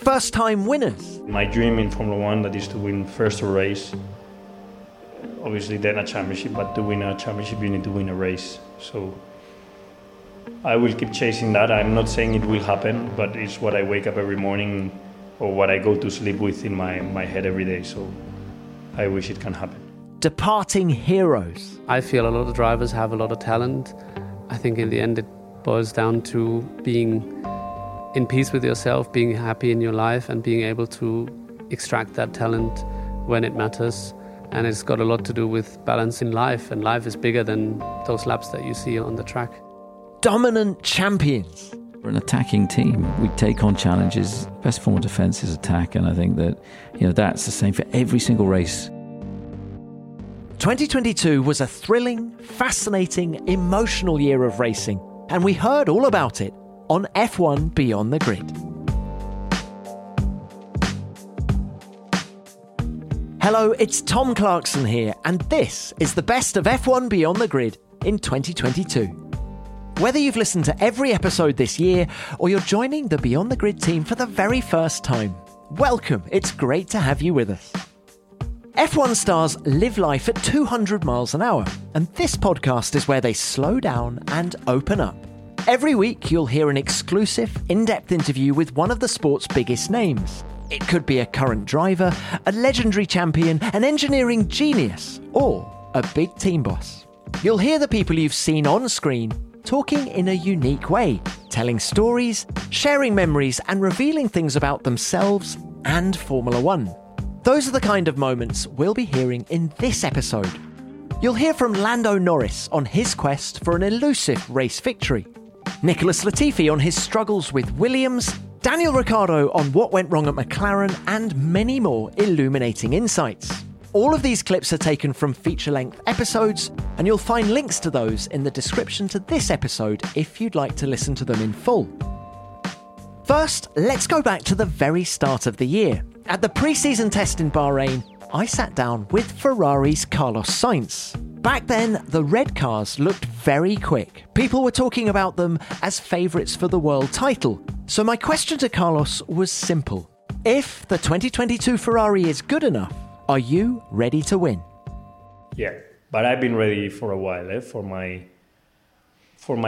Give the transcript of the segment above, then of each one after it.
first-time winners. My dream in Formula One, that is to win first a race. Obviously then a championship, but to win a championship you need to win a race. So I will keep chasing that. I'm not saying it will happen, but it's what I wake up every morning or what I go to sleep with in my head every day. So I wish it can happen. Departing heroes. I feel a lot of drivers have a lot of talent. I think in the end it boils down to being in peace with yourself, being happy in your life and being able to extract that talent when it matters. And it's got a lot to do with balance in life, and life is bigger than those laps that you see on the track. Dominant champions. We're an attacking team. We take on challenges. Best form of defence is attack, and I think that that's the same for every single race. 2022 was a thrilling, fascinating, emotional year of racing, and we heard all about it on F1 Beyond the Grid. Hello, it's Tom Clarkson here, and this is the best of F1 Beyond the Grid in 2022. Whether you've listened to every episode this year, or you're joining the Beyond the Grid team for the very first time, welcome, it's great to have you with us. F1 stars live life at 200 miles an hour, and this podcast is where they slow down and open up. Every week you'll hear an exclusive, in-depth interview with one of the sport's biggest names. It could be a current driver, a legendary champion, an engineering genius, or a big team boss. You'll hear the people you've seen on screen talking in a unique way, telling stories, sharing memories, and revealing things about themselves and Formula One. Those are the kind of moments we'll be hearing in this episode. You'll hear from Lando Norris on his quest for an elusive race victory, Nicholas Latifi on his struggles with Williams, Daniel Ricciardo on what went wrong at McLaren, and many more illuminating insights. All of these clips are taken from feature-length episodes, and you'll find links to those in the description to this episode if you'd like to listen to them in full. First, let's go back to the very start of the year. At the pre-season test in Bahrain, I sat down with Ferrari's Carlos Sainz. Back then, the red cars looked very quick. People were talking about them as favourites for the world title. So my question to Carlos was simple. If the 2022 Ferrari is good enough, are you ready to win? Yeah, but I've been ready for a while, for my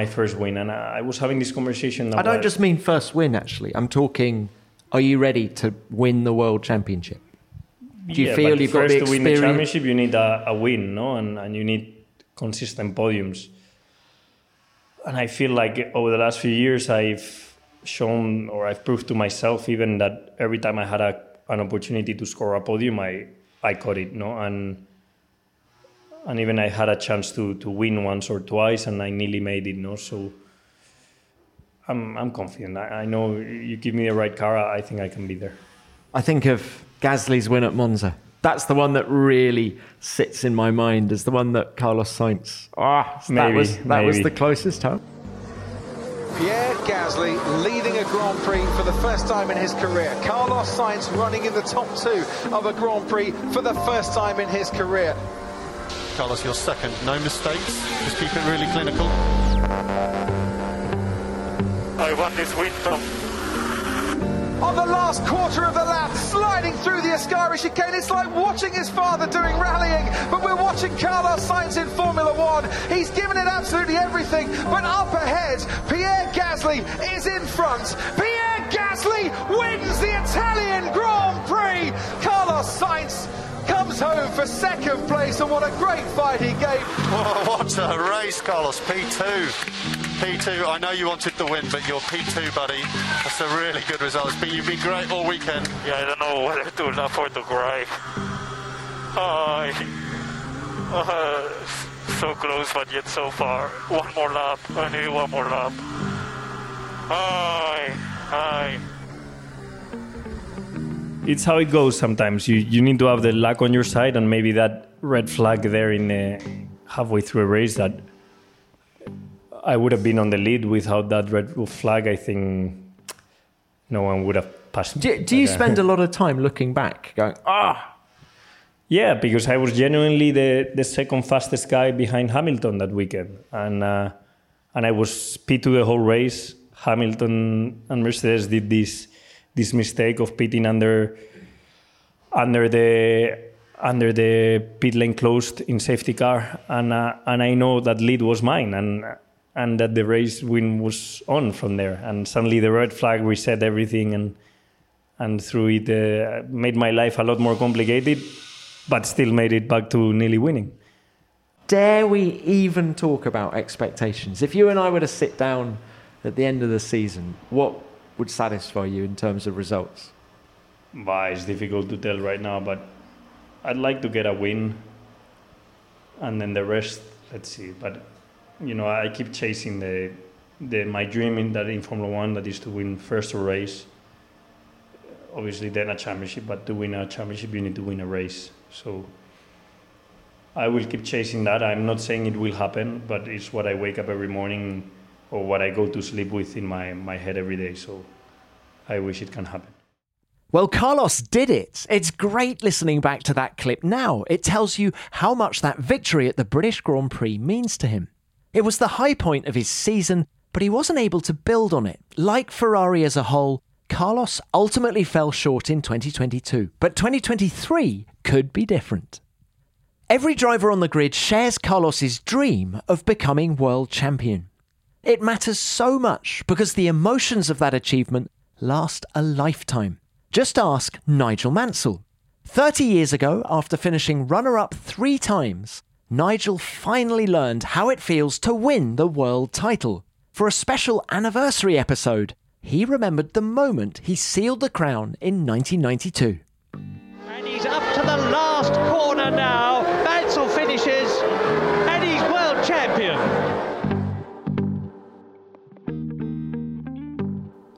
first win. And I was having this conversation about... I don't just mean first win, actually. I'm talking, are you ready to win the world championship? Do you feel you've got the experience? To win the championship, you need a win, no? And you need consistent podiums. And I feel like over the last few years, I've shown or I've proved to myself even that every time I had an opportunity to score a podium, I caught it, no? And even I had a chance to win once or twice, and I nearly made it, no? So I'm confident. I know you give me the right car, I think I can be there. I think of Gasly's win at Monza. That's the one that really sits in my mind as the one that Carlos Sainz. That was the closest, huh? Pierre Gasly leading a Grand Prix for the first time in his career. Carlos Sainz running in the top two of a Grand Prix for the first time in his career. Carlos, you're second. No mistakes. Just keep it really clinical. I want this win from... On the last quarter of the lap, sliding through the Ascari chicane. It's like watching his father doing rallying, but we're watching Carlos Sainz in Formula One. He's given it absolutely everything, but up ahead, Pierre Gasly is in front. Pierre Gasly wins the Italian Grand Prix. Carlos Sainz comes home for second place, and what a great fight he gave. Oh, what a race, Carlos. P2, I know you wanted the win, but you're P2, buddy. That's a really good result. But you've been great all weekend. Yeah, I don't know what I do now for to cry. So close, but yet so far. One more lap. I need one more lap. It's how it goes sometimes. You need to have the luck on your side, and maybe that red flag there in the halfway through a race that... I would have been on the lead without that red flag. I think no one would have passed me. Do you spend a lot of time looking back, going, Yeah, because I was genuinely the second fastest guy behind Hamilton that weekend. And I was P2 the whole race. Hamilton and Mercedes did this this mistake of pitting under the pit lane closed in safety car, and I know that lead was mine, and that the race win was on from there, and suddenly the red flag reset everything, and through it made my life a lot more complicated, but still made it back to nearly winning. Dare we even talk about expectations? If you and I were to sit down at the end of the season, what would satisfy you in terms of results? It's difficult to tell right now, but I'd like to get a win, and then the rest, let's see. But you know, I keep chasing my dream in Formula One, that is to win first a race, obviously then a championship, but to win a championship you need to win a race. So I will keep chasing that. I'm not saying it will happen, but it's what I wake up every morning or what I go to sleep with in my head every day. So I wish it can happen. Well, Carlos did it. It's great listening back to that clip now. It tells you how much that victory at the British Grand Prix means to him. It was the high point of his season, but he wasn't able to build on it. Like Ferrari as a whole, Carlos ultimately fell short in 2022, but 2023 could be different. Every driver on the grid shares Carlos's dream of becoming world champion. It matters so much because the emotions of that achievement last a lifetime. Just ask Nigel Mansell. 30 years ago, after finishing runner-up 3 times, Nigel finally learned how it feels to win the world title. For a special anniversary episode, he remembered the moment he sealed the crown in 1992. And he's up to the last corner now. Mansell finishes, and he's world champion.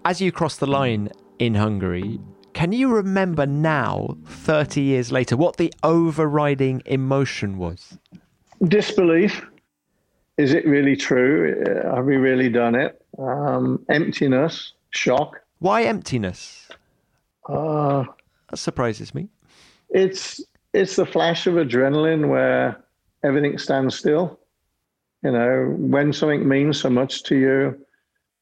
As you cross the line in Hungary, can you remember now, 30 years later, what the overriding emotion was? Disbelief. Is it really true? Have we really done it? Emptiness, shock. Why emptiness? That surprises me. It's the flash of adrenaline where everything stands still. You know, when something means so much to you,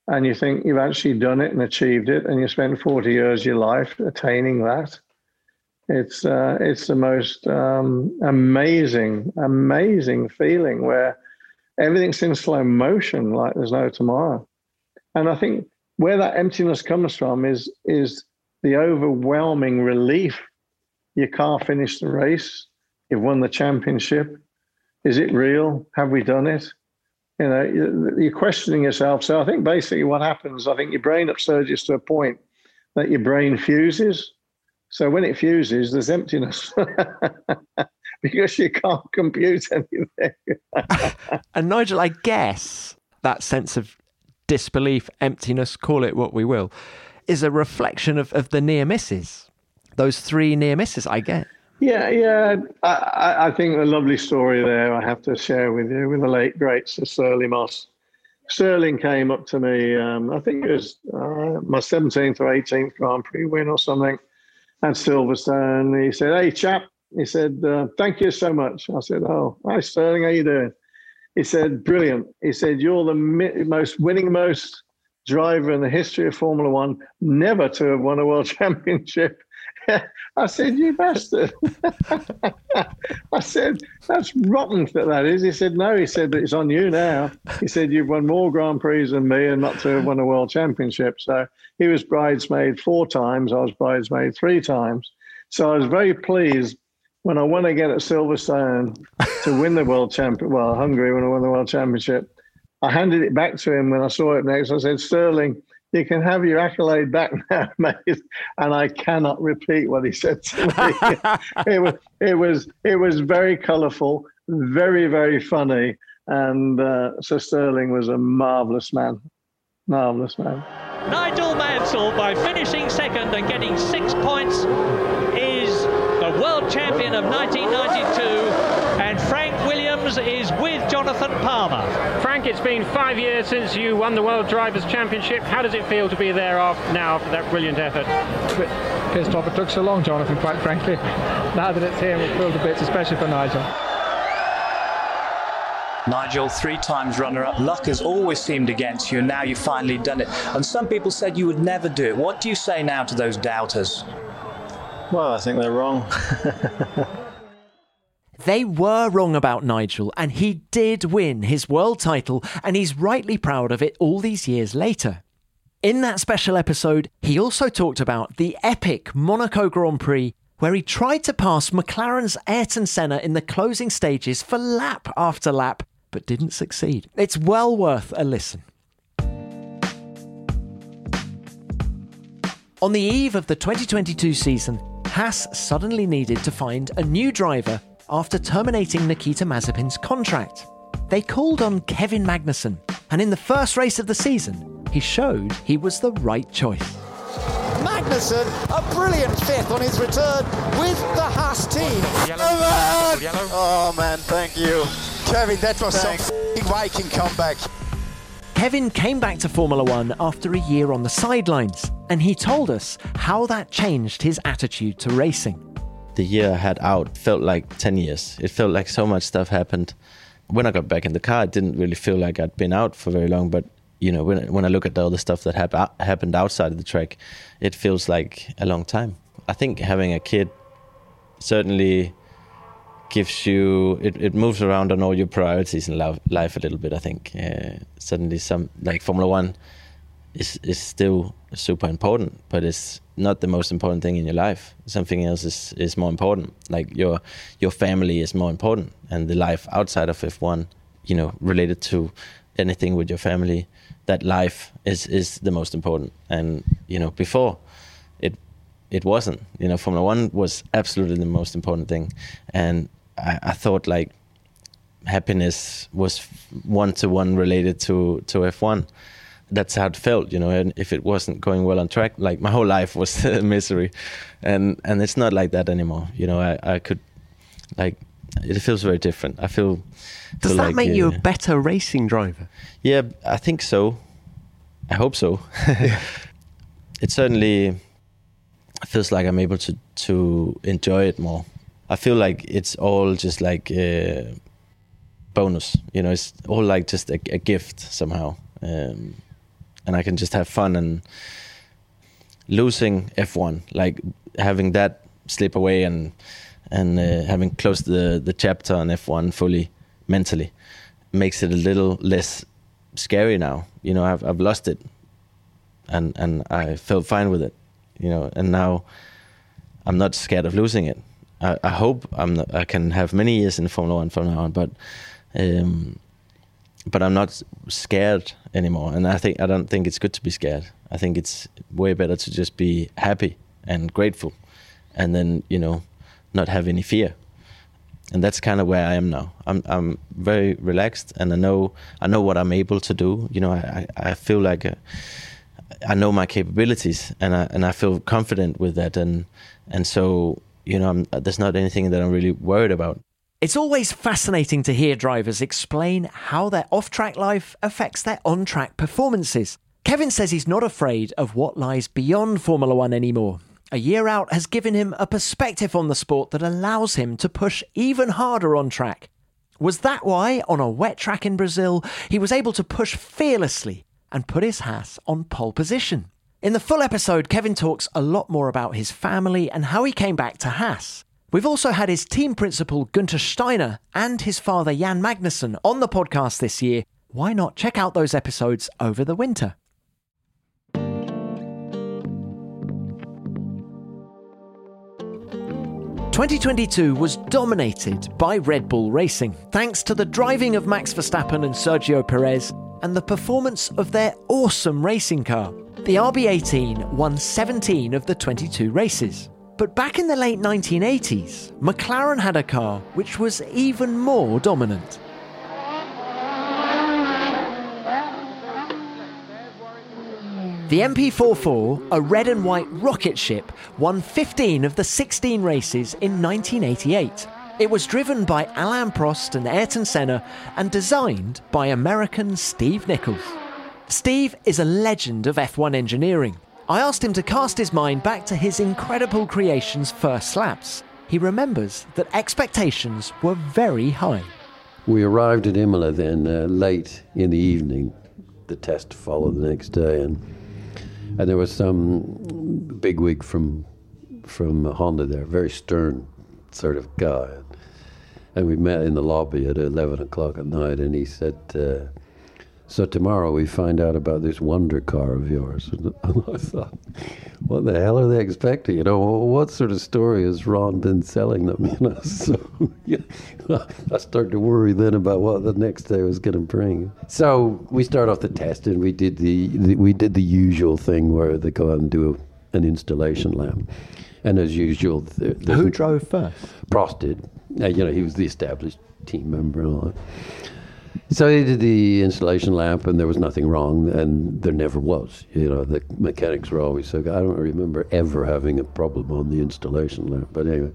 and you think you've actually done it and achieved it, and you spent 40 years of your life attaining that. It's the most amazing feeling where everything's in slow motion, like there's no tomorrow. And I think where that emptiness comes from is the overwhelming relief. Your car finished the race. You've won the championship. Is it real? Have we done it? You know, you're questioning yourself. So I think basically what happens, I think your brain upsurges to a point that your brain fuses. So when it fuses, there's emptiness because you can't compute anything. And Nigel, I guess that sense of disbelief, emptiness, call it what we will, is a reflection of the near misses. Those 3 near misses, I guess. Yeah. I think a lovely story there I have to share with you, with the late, great Sir Stirling Moss. Stirling came up to me, I think it was my 17th or 18th Grand Prix win or something, at Silverstone. He said, "Hey, chap," he said, "thank you so much." I said, "Oh, hi, Stirling, how you doing?" He said, "Brilliant." He said, "You're the most winningmost driver in the history of Formula One, never to have won a world championship." I said, "You bastard." I said, "That's rotten that is." He said, "No," he said, "but it's on you now." He said, "You've won more Grand Prix than me and not to have won a world championship." So he was bridesmaid 4 times. I was bridesmaid 3 times. So I was very pleased when I won again at Silverstone to win the world championship. Well, Hungary, when I won the world championship, I handed it back to him when I saw it next. I said, "Stirling, you can have your accolade back now, mate." And I cannot repeat what he said to me. It was very colourful, very, very funny. And Sir Stirling was a marvellous man. Marvellous man. Nigel Mansell, by finishing second and getting 6 points, is the world champion of 1992. And Frank Williams is with Jonathan Palmer. Frank, it's been 5 years since you won the World Drivers' Championship. How does it feel to be there now after that brilliant effort? A bit pissed off it took so long, Jonathan, quite frankly. Now that it's here, we're thrilled a bit, especially for Nigel. Nigel, three times runner-up, luck has always seemed against you, and now you've finally done it. And some people said you would never do it. What do you say now to those doubters? Well, I think they're wrong. They were wrong about Nigel, and he did win his world title, and he's rightly proud of it all these years later. In that special episode, he also talked about the epic Monaco Grand Prix, where he tried to pass McLaren's Ayrton Senna in the closing stages for lap after lap, but didn't succeed. It's well worth a listen. On the eve of the 2022 season, Haas suddenly needed to find a new driver after terminating Nikita Mazepin's contract. They called on Kevin Magnussen, and in the first race of the season, he showed he was the right choice. Magnussen, a brilliant fifth on his return with the Haas team. Yellow. Oh, man. Yellow. Oh, man, thank you. Kevin, that was some Viking comeback. Kevin came back to Formula One after a year on the sidelines, and he told us how that changed his attitude to racing. The year I had out felt like 10 years. It felt like so much stuff happened. When I got back in the car, it didn't really feel like I'd been out for very long, but you know, when I look at all the stuff that happened outside of the track, it feels like a long time. I think having a kid certainly gives you, it moves around on all your priorities in life a little bit, I think. Suddenly some, like Formula One is still super important, but it's not the most important thing in your life. Something else is more important. Like your family is more important, and the life outside of F1, you know, related to anything with your family, that life is the most important. And, you know, before it wasn't, you know, Formula One was absolutely the most important thing. And I thought like happiness was one-to-one related to F1. That's how it felt, you know, and if it wasn't going well on track, like my whole life was misery. And it's not like that anymore. You know, I could like, it feels very different. I feel. Does that make you a better racing driver? Yeah, I think so. I hope so. Yeah. It certainly feels like I'm able to enjoy it more. I feel like it's all just like a bonus. You know, it's all like just a gift somehow. And I can just have fun, and losing F1, like having that slip away and having closed the chapter on F1 fully mentally makes it a little less scary now. You know, I've lost it, and I felt fine with it. You know, and now I'm not scared of losing it. I hope I can have many years in Formula One from now on, but I'm not scared anymore. And I don't think it's good to be scared. I think it's way better to just be happy and grateful, and then, you know, not have any fear. And that's kind of where I am now. I'm very relaxed, and I know what I'm able to do. You know, I feel like I know my capabilities, and I feel confident with that, and so, you know, there's not anything that I'm really worried about. It's always fascinating to hear drivers explain how their off-track life affects their on-track performances. Kevin says he's not afraid of what lies beyond Formula One anymore. A year out has given him a perspective on the sport that allows him to push even harder on track. Was that why, on a wet track in Brazil, he was able to push fearlessly and put his Haas on pole position? In the full episode, Kevin talks a lot more about his family and how he came back to Haas. We've also had his team principal, Gunther Steiner, and his father, Jan Magnussen, on the podcast this year. Why not check out those episodes over the winter? The 2022 was dominated by Red Bull Racing, thanks to the driving of Max Verstappen and Sergio Perez and the performance of their awesome racing car. The RB18 won 17 of the 22 races. But back in the late 1980s, McLaren had a car which was even more dominant. The MP4/4, a red and white rocket ship, won 15 of the 16 races in 1988. It was driven by Alain Prost and Ayrton Senna and designed by American Steve Nichols. Steve is a legend of F1 engineering. I asked him to cast his mind back to his incredible creation's first laps. He remembers that expectations were very high. We arrived at Imola then late in the evening. The test followed the next day, and there was some bigwig from Honda there, very stern sort of guy. And we met in the lobby at 11 o'clock at night, and he said, so tomorrow we find out about this wonder car of yours. And I thought, what the hell are they expecting? You know, what sort of story has Ron been selling them? You know, so yeah, I started to worry then about what the next day was going to bring. So we start off the test, and we did the usual thing where they go out and do an installation lap. And as usual, who drove first? Prost did. You know, he was the established team member and all that. So they did the installation lap, and there was nothing wrong, and there never was. You know, the mechanics were always so good. I don't remember ever having a problem on the installation lap, but anyway.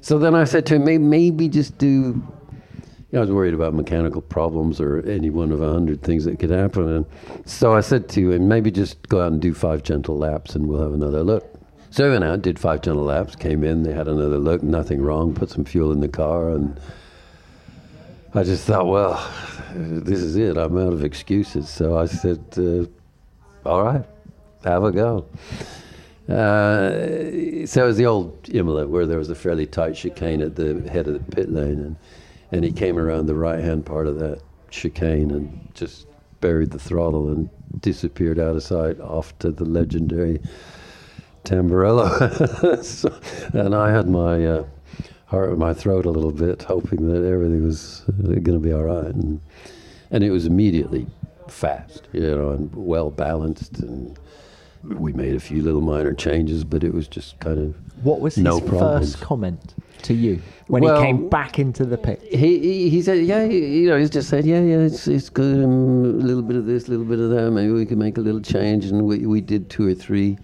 So then I said to him, maybe just do, you know, I was worried about mechanical problems or any one of 100 things that could happen. And so I said to him, maybe just go out and do 5 gentle laps, and we'll have another look. So we went out, did 5 gentle laps, came in, they had another look, nothing wrong, put some fuel in the car, and I just thought, well, this is it, I'm out of excuses. So I said, all right, have a go. So it was the old Imola, where there was a fairly tight chicane at the head of the pit lane, and he came around the right-hand part of that chicane and just buried the throttle and disappeared out of sight off to the legendary Tamburello. So, and I had my heart in my throat a little bit, hoping that everything was going to be all right. And it was immediately fast, you know, and well balanced. And we made a few little minor changes, but it was just kind of what was no his problems. First comment to you when he came back into the pit? He said, yeah, you know, he's just said, yeah, it's good. A little bit of this, a little bit of that. Maybe we can make a little change. And we did 2 or 3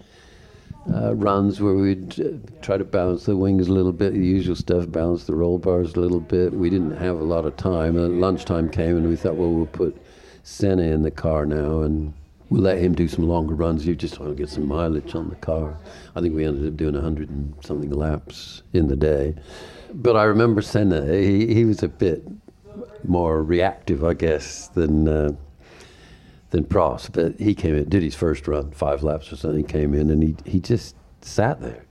runs where we'd try to balance the wings a little bit, the usual stuff, balance the roll bars a little bit. We didn't have a lot of time. And lunchtime came, and we thought, well, we'll put Senna in the car now, and we'll let him do some longer runs. You just want to get some mileage on the car. I think we ended up doing 100 and something laps in the day. But I remember Senna, he was a bit more reactive, I guess, than Prost, but he came in, did his first run, 5 laps or something, came in, and he just sat there,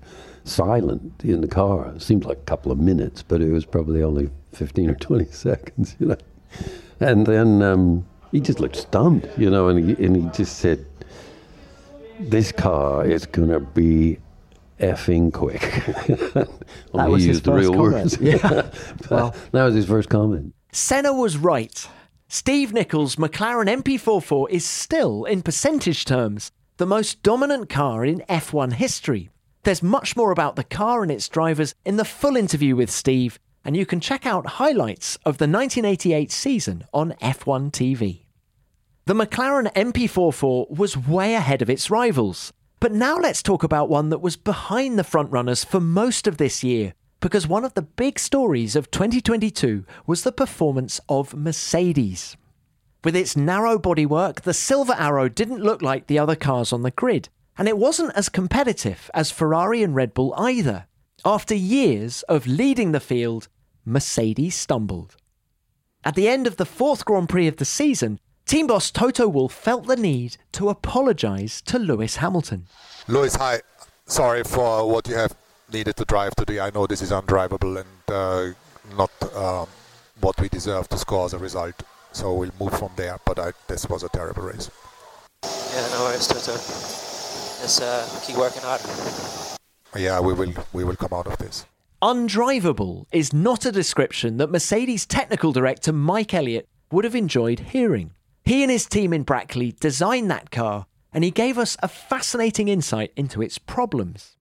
silent in the car. It seemed like a couple of minutes, but it was probably only 15 or 20 seconds, you know. And then he just looked stunned, you know, and he just said, this car is going to be effing quick. That was his first comment. Yeah. Well, that was his first comment. Senna was right. Steve Nichols' McLaren MP4/4 is still, in percentage terms, the most dominant car in F1 history. There's much more about the car and its drivers in the full interview with Steve, and you can check out highlights of the 1988 season on F1 TV. The McLaren MP4/4 was way ahead of its rivals. But now let's talk about one that was behind the frontrunners for most of this year, because one of the big stories of 2022 was the performance of Mercedes. With its narrow bodywork, the Silver Arrow didn't look like the other cars on the grid, and it wasn't as competitive as Ferrari and Red Bull either. After years of leading the field, Mercedes stumbled. At the end of the 4th Grand Prix of the season, team boss Toto Wolff felt the need to apologise to Lewis Hamilton. Lewis, hi. Sorry for what you have needed to drive today. I know this is undrivable and not what we deserve to score as a result. So we'll move from there. But this was a terrible race. Yeah, no worries, Toto. Let's keep working hard. Yeah, we will come out of this. Undrivable is not a description that Mercedes technical director Mike Elliott would have enjoyed hearing. He and his team in Brackley designed that car, and he gave us a fascinating insight into its problems.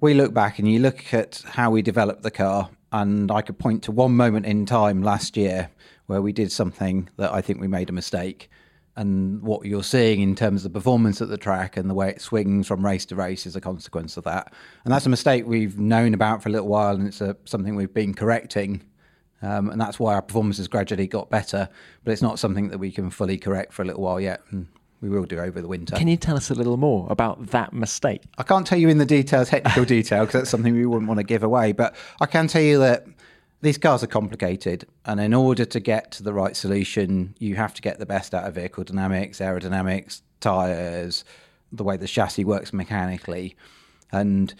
We look back and you look at how we developed the car, and I could point to one moment in time last year where we did something that I think we made a mistake. And what you're seeing in terms of the performance at the track and the way it swings from race to race is a consequence of that. And that's a mistake we've known about for a little while, and it's something we've been correcting. And that's why our performances gradually got better. But it's not something that we can fully correct for a little while yet. And we will do over the winter. Can you tell us a little more about that mistake? I can't tell you in the detail, technical detail, because that's something we wouldn't want to give away. But I can tell you that these cars are complicated, and in order to get to the right solution, you have to get the best out of vehicle dynamics, aerodynamics, tyres, the way the chassis works mechanically. And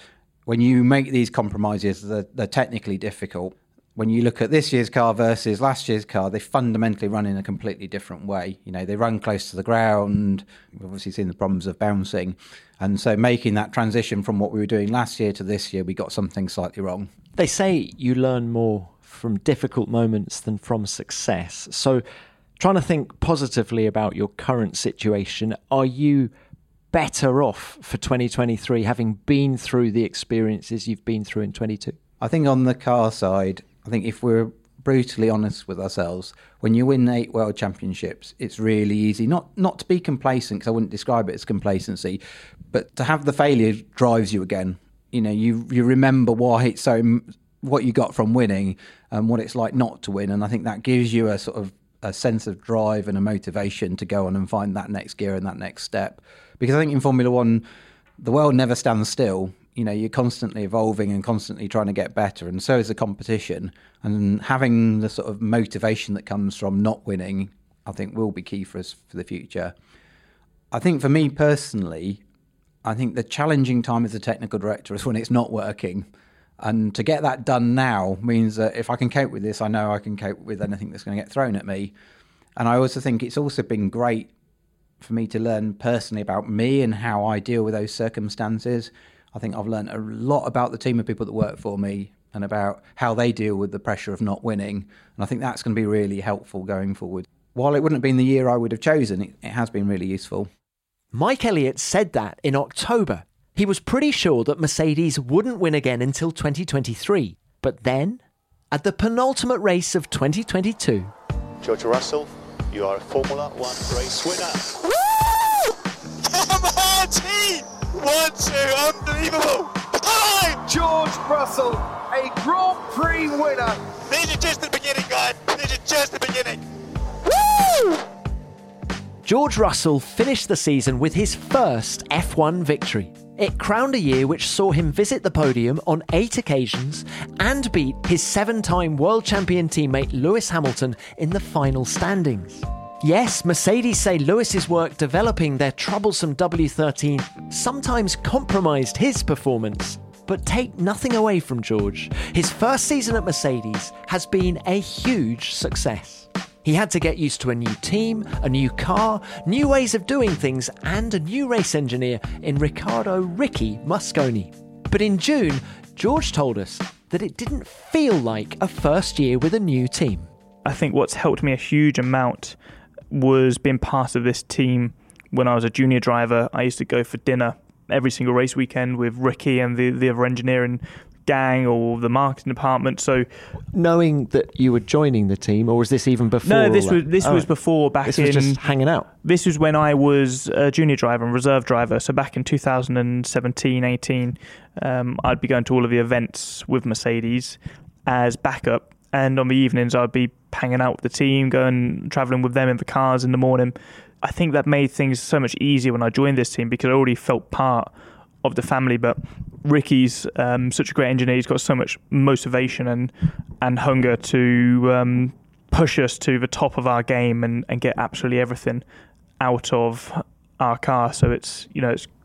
when you make these compromises, they're technically difficult. When you look at this year's car versus last year's car, they fundamentally run in a completely different way. You know, they run close to the ground. We've obviously seen the problems of bouncing. And so making that transition from what we were doing last year to this year, we got something slightly wrong. They say you learn more from difficult moments than from success. So trying to think positively about your current situation, are you better off for 2023 having been through the experiences you've been through in 22? I think on the car side, I think if we're brutally honest with ourselves, when you win 8 world championships, it's really easy not to be complacent, because I wouldn't describe it as complacency, but to have the failure drives you again. You know, you remember why it's so, what you got from winning and what it's like not to win, and I think that gives you a sort of a sense of drive and a motivation to go on and find that next gear and that next step. Because I think in Formula One, the world never stands still. You know, you're constantly evolving and constantly trying to get better, and so is the competition. And having the sort of motivation that comes from not winning, I think, will be key for us for the future. I think for me personally, I think the challenging time as a technical director is when it's not working. And to get that done now means that if I can cope with this, I know I can cope with anything that's going to get thrown at me. And I also think it's also been great for me to learn personally about me and how I deal with those circumstances. I think I've learned a lot about the team of people that work for me and about how they deal with the pressure of not winning. And I think that's going to be really helpful going forward. While it wouldn't have been the year I would have chosen, it has been really useful. Mike Elliott said that in October. He was pretty sure that Mercedes wouldn't win again until 2023. But then, at the penultimate race of 2022... George Russell, you are a Formula 1 race winner. Woo! Come on, team! 1-2, unbelievable! Time! George Russell, a Grand Prix winner. These are just the beginning, guys. These are just the beginning. Woo! George Russell finished the season with his first F1 victory. It crowned a year which saw him visit the podium on 8 occasions and beat his 7-time world champion teammate Lewis Hamilton in the final standings. Yes, Mercedes say Lewis's work developing their troublesome W13 sometimes compromised his performance, but take nothing away from George. His first season at Mercedes has been a huge success. He had to get used to a new team, a new car, new ways of doing things, and a new race engineer in Riccardo Ricky Mosconi. But in June, George told us that it didn't feel like a first year with a new team. I think what's helped me a huge amount was being part of this team. When I was a junior driver, I used to go for dinner every single race weekend with Ricky and the other engineering gang or the marketing department. So, knowing that you were joining the team, or was this even before? No, this was before. This was just hanging out. This was when I was a junior driver and reserve driver. So back in 2017, 18, I'd be going to all of the events with Mercedes as backup, and on the evenings I'd be hanging out with the team, going travelling with them in the cars in the morning. I think that made things so much easier when I joined this team, because I already felt part of the family. But Ricky's such a great engineer. He's got so much motivation and hunger to push us to the top of our game and get absolutely everything out of our car. So it's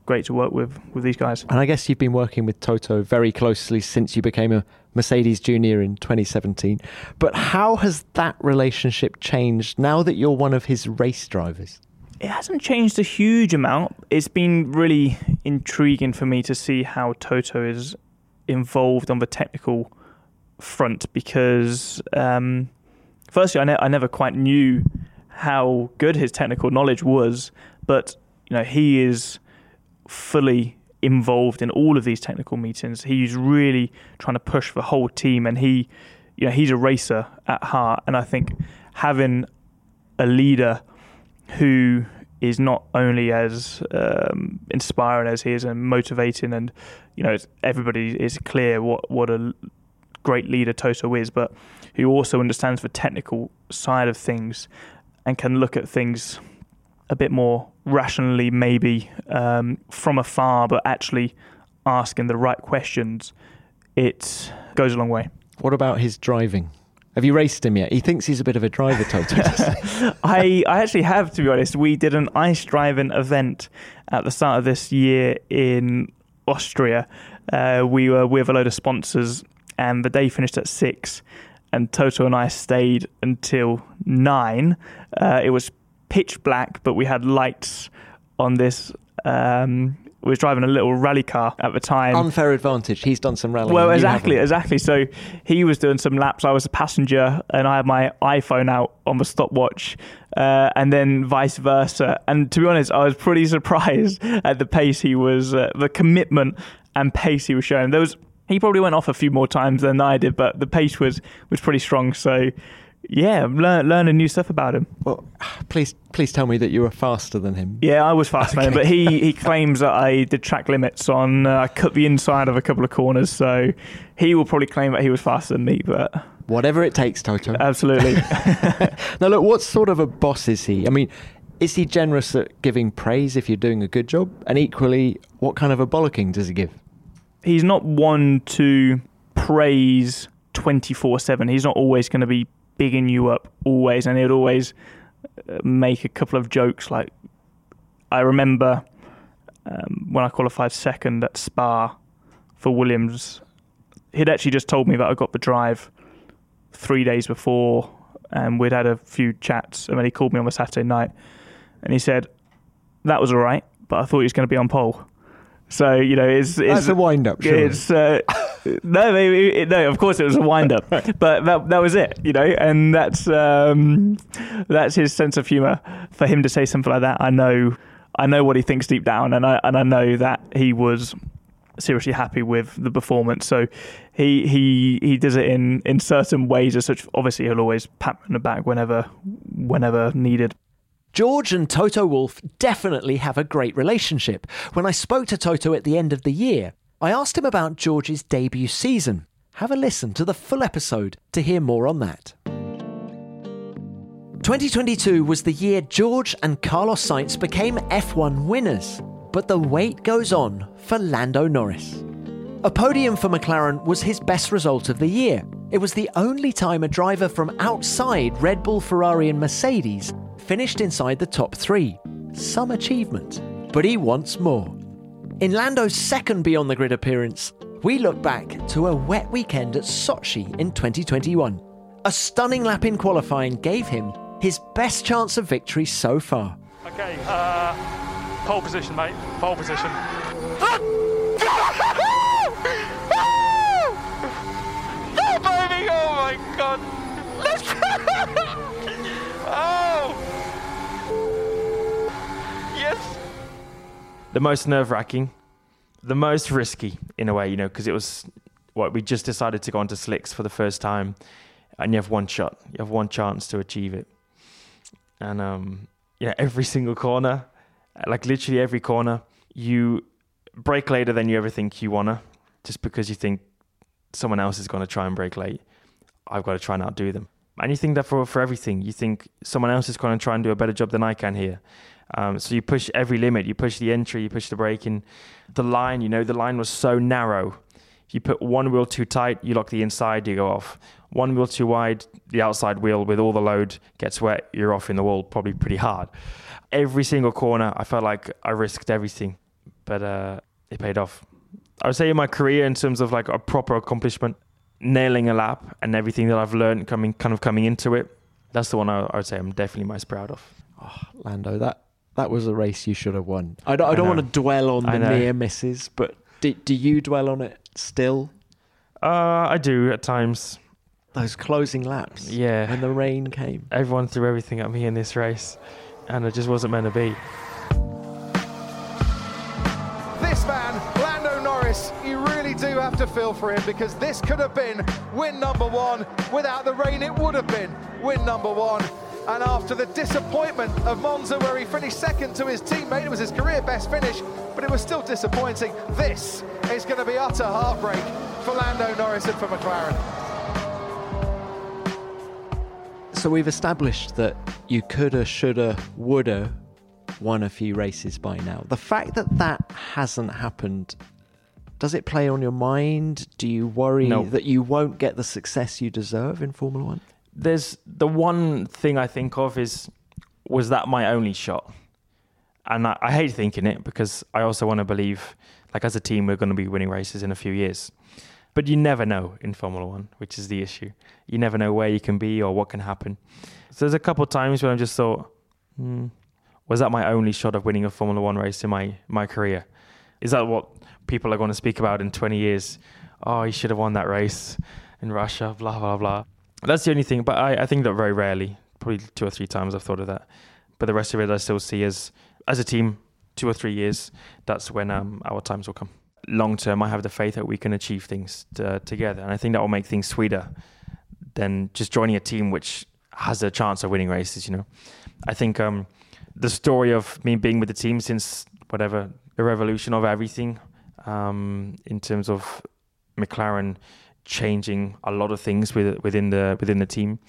great to work with these guys. And I guess you've been working with Toto very closely since you became a Mercedes junior in 2017. But how has that relationship changed now that you're one of his race drivers? It hasn't changed a huge amount. It's been really intriguing for me to see how Toto is involved on the technical front, because firstly, I never quite knew how good his technical knowledge was, but he is fully involved in all of these technical meetings. He's really trying to push the whole team, and he's a racer at heart. And I think having a leader who is not only as inspiring as he is and motivating, and everybody is clear what a great leader Toto is, but who also understands the technical side of things and can look at things a bit more rationally, maybe from afar, but actually asking the right questions, it goes a long way. What about his driving? Have you raced him yet? He thinks he's a bit of a driver, Toto. I actually have, to be honest. We did an ice driving event at the start of this year in Austria. We were with a load of sponsors, and the day finished at 6, and Toto and I stayed until 9. It was pitch black, but we had lights on this... we was driving a little rally car at the time. Unfair advantage. He's done some rallying. Well, exactly. So he was doing some laps. I was a passenger and I had my iPhone out on the stopwatch, and then vice versa. And to be honest, I was pretty surprised at the pace he was, the commitment and pace he was showing. He probably went off a few more times than I did, but the pace was pretty strong. So yeah, learning new stuff about him. Well, please tell me that you were faster than him. Yeah, I was faster than him, but he claims that I did track limits on, I cut the inside of a couple of corners, so he will probably claim that he was faster than me, but... Whatever it takes, Toto. Absolutely. Now look, what sort of a boss is he? I mean, is he generous at giving praise if you're doing a good job? And equally, what kind of a bollocking does he give? He's not one to praise 24/7. He's not always going to be bigging you up always, and he'd always make a couple of jokes. Like, I remember when I qualified second at Spa for Williams, he'd actually just told me that I got the drive 3 days before, and we'd had a few chats, and then he called me on a Saturday night and he said, "That was all right, but I thought he was going to be on pole." So, you know, it's that's a wind-up, surely. It's, no, of course it was a wind-up, but that was it, you know, and that's his sense of humour. For him to say something like that, I know what he thinks deep down, and I know that he was seriously happy with the performance. So he does it in certain ways, as such. Obviously, he'll always pat me on the back whenever needed. George and Toto Wolff definitely have a great relationship. When I spoke to Toto at the end of the year, I asked him about George's debut season. Have a listen to the full episode to hear more on that. 2022 was the year George and Carlos Sainz became F1 winners, but the wait goes on for Lando Norris. A podium for McLaren was his best result of the year. It was the only time a driver from outside Red Bull, Ferrari and Mercedes finished inside the top three. Some achievement, but he wants more. In Lando's second Beyond the Grid appearance, we look back to a wet weekend at Sochi in 2021. A stunning lap in qualifying gave him his best chance of victory so far. Okay, pole position, mate. Pole position. Oh, baby! Oh my God! Let's go! Oh! Yes! The most nerve-wracking, the most risky in a way, you know, because it was what we just decided to go onto slicks for the first time, and you have one shot, you have one chance to achieve it. And yeah, every single corner, like literally every corner, you brake later than you ever think you wanna, just because you think someone else is gonna try and brake late. I've got to try and outdo them. And you think that for everything. You think someone else is going to try and do a better job than I can here. So you push every limit. You push the entry, you push the braking. The line, you know, the line was so narrow. If you put one wheel too tight, you lock the inside, you go off. One wheel too wide, the outside wheel with all the load gets wet, you're off in the wall, probably pretty hard. Every single corner, I felt like I risked everything. But it paid off. I would say in my career, in terms of like a proper accomplishment, nailing a lap and everything that I've learned coming into it, that's the one I would say I'm definitely most proud of. Oh, Lando, that was a race you should have won. I don't want to dwell on the near misses, but do you dwell on it still? I do at times. Those closing laps. Yeah. When the rain came. Everyone threw everything at me in this race, and it just wasn't meant to be. This man, Lando Norris, you really do have to feel for him, because this could have been win number one. Without the rain, it would have been win number one. And after the disappointment of Monza, where he finished second to his teammate, it was his career best finish, but it was still disappointing. This is going to be utter heartbreak for Lando Norris and for McLaren. So we've established that you coulda, shoulda, woulda won a few races by now. The fact that hasn't happened Does it play on your mind? Do you worry that you won't get the success you deserve in Formula One? There's the one thing I think of is, was that my only shot? And I hate thinking it, because I also want to believe, like, as a team, we're going to be winning races in a few years. But you never know in Formula One, which is the issue. You never know where you can be or what can happen. So there's a couple of times when I just thought, was that my only shot of winning a Formula One race in my career? Is that what people are going to speak about in 20 years? Oh, he should have won that race in Russia, blah, blah, blah. That's the only thing. But I think that very rarely, probably 2 or 3 times I've thought of that. But the rest of it I still see as a team, 2 or 3 years, that's when our times will come. Long term, I have the faith that we can achieve things together. And I think that will make things sweeter than just joining a team which has a chance of winning races, you know. I think the story of me being with the team since whatever, the revolution of everything, in terms of McLaren changing a lot of things within the team,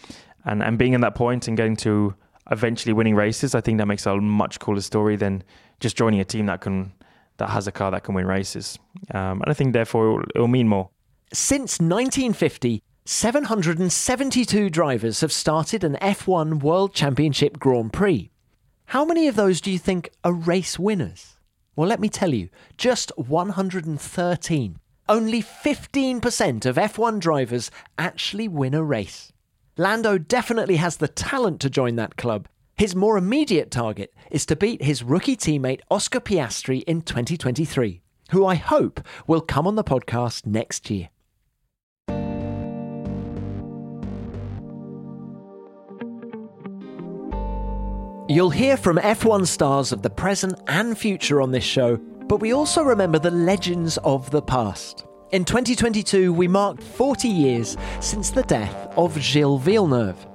and being at that point and getting to eventually winning races, I think that makes a much cooler story than just joining a team that has a car that can win races. And I think therefore it'll mean more. Since 1950, 772 drivers have started an F1 World Championship Grand Prix. How many of those do you think are race winners? Well, let me tell you, just 113. Only 15% of F1 drivers actually win a race. Lando definitely has the talent to join that club. His more immediate target is to beat his rookie teammate Oscar Piastri in 2023, who I hope will come on the podcast next year. You'll hear from F1 stars of the present and future on this show, but we also remember the legends of the past. In 2022, we marked 40 years since the death of Gilles Villeneuve.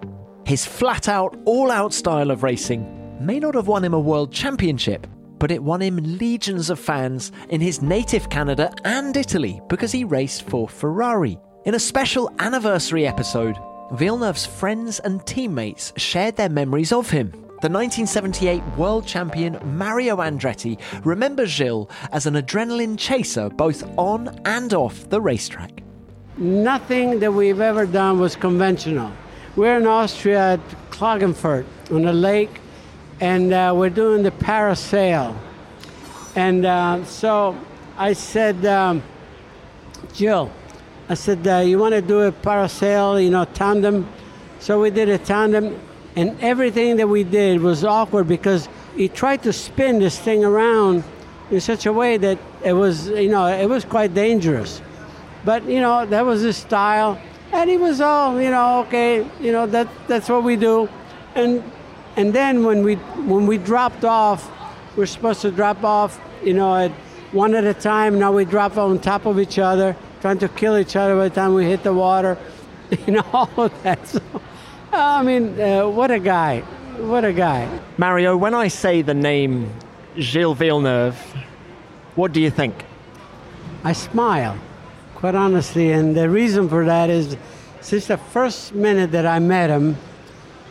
His flat-out, all-out style of racing may not have won him a world championship, but it won him legions of fans in his native Canada and Italy because he raced for Ferrari. In a special anniversary episode, Villeneuve's friends and teammates shared their memories of him. The 1978 world champion Mario Andretti remembers Gilles as an adrenaline chaser both on and off the racetrack. Nothing that we've ever done was conventional. We're in Austria at Klagenfurt on a lake, and we're doing the parasail. And so I said, Gilles, you want to do a parasail, tandem? So we did a tandem. And everything that we did was awkward because he tried to spin this thing around in such a way that it was quite dangerous. But, that was his style. And he was all, okay, that's what we do. And then when we dropped off, we're supposed to drop off, at one at a time. Now we drop on top of each other, trying to kill each other by the time we hit the water, all of that. So, what a guy. What a guy. Mario, when I say the name Gilles Villeneuve, what do you think? I smile, quite honestly, and the reason for that is since the first minute that I met him,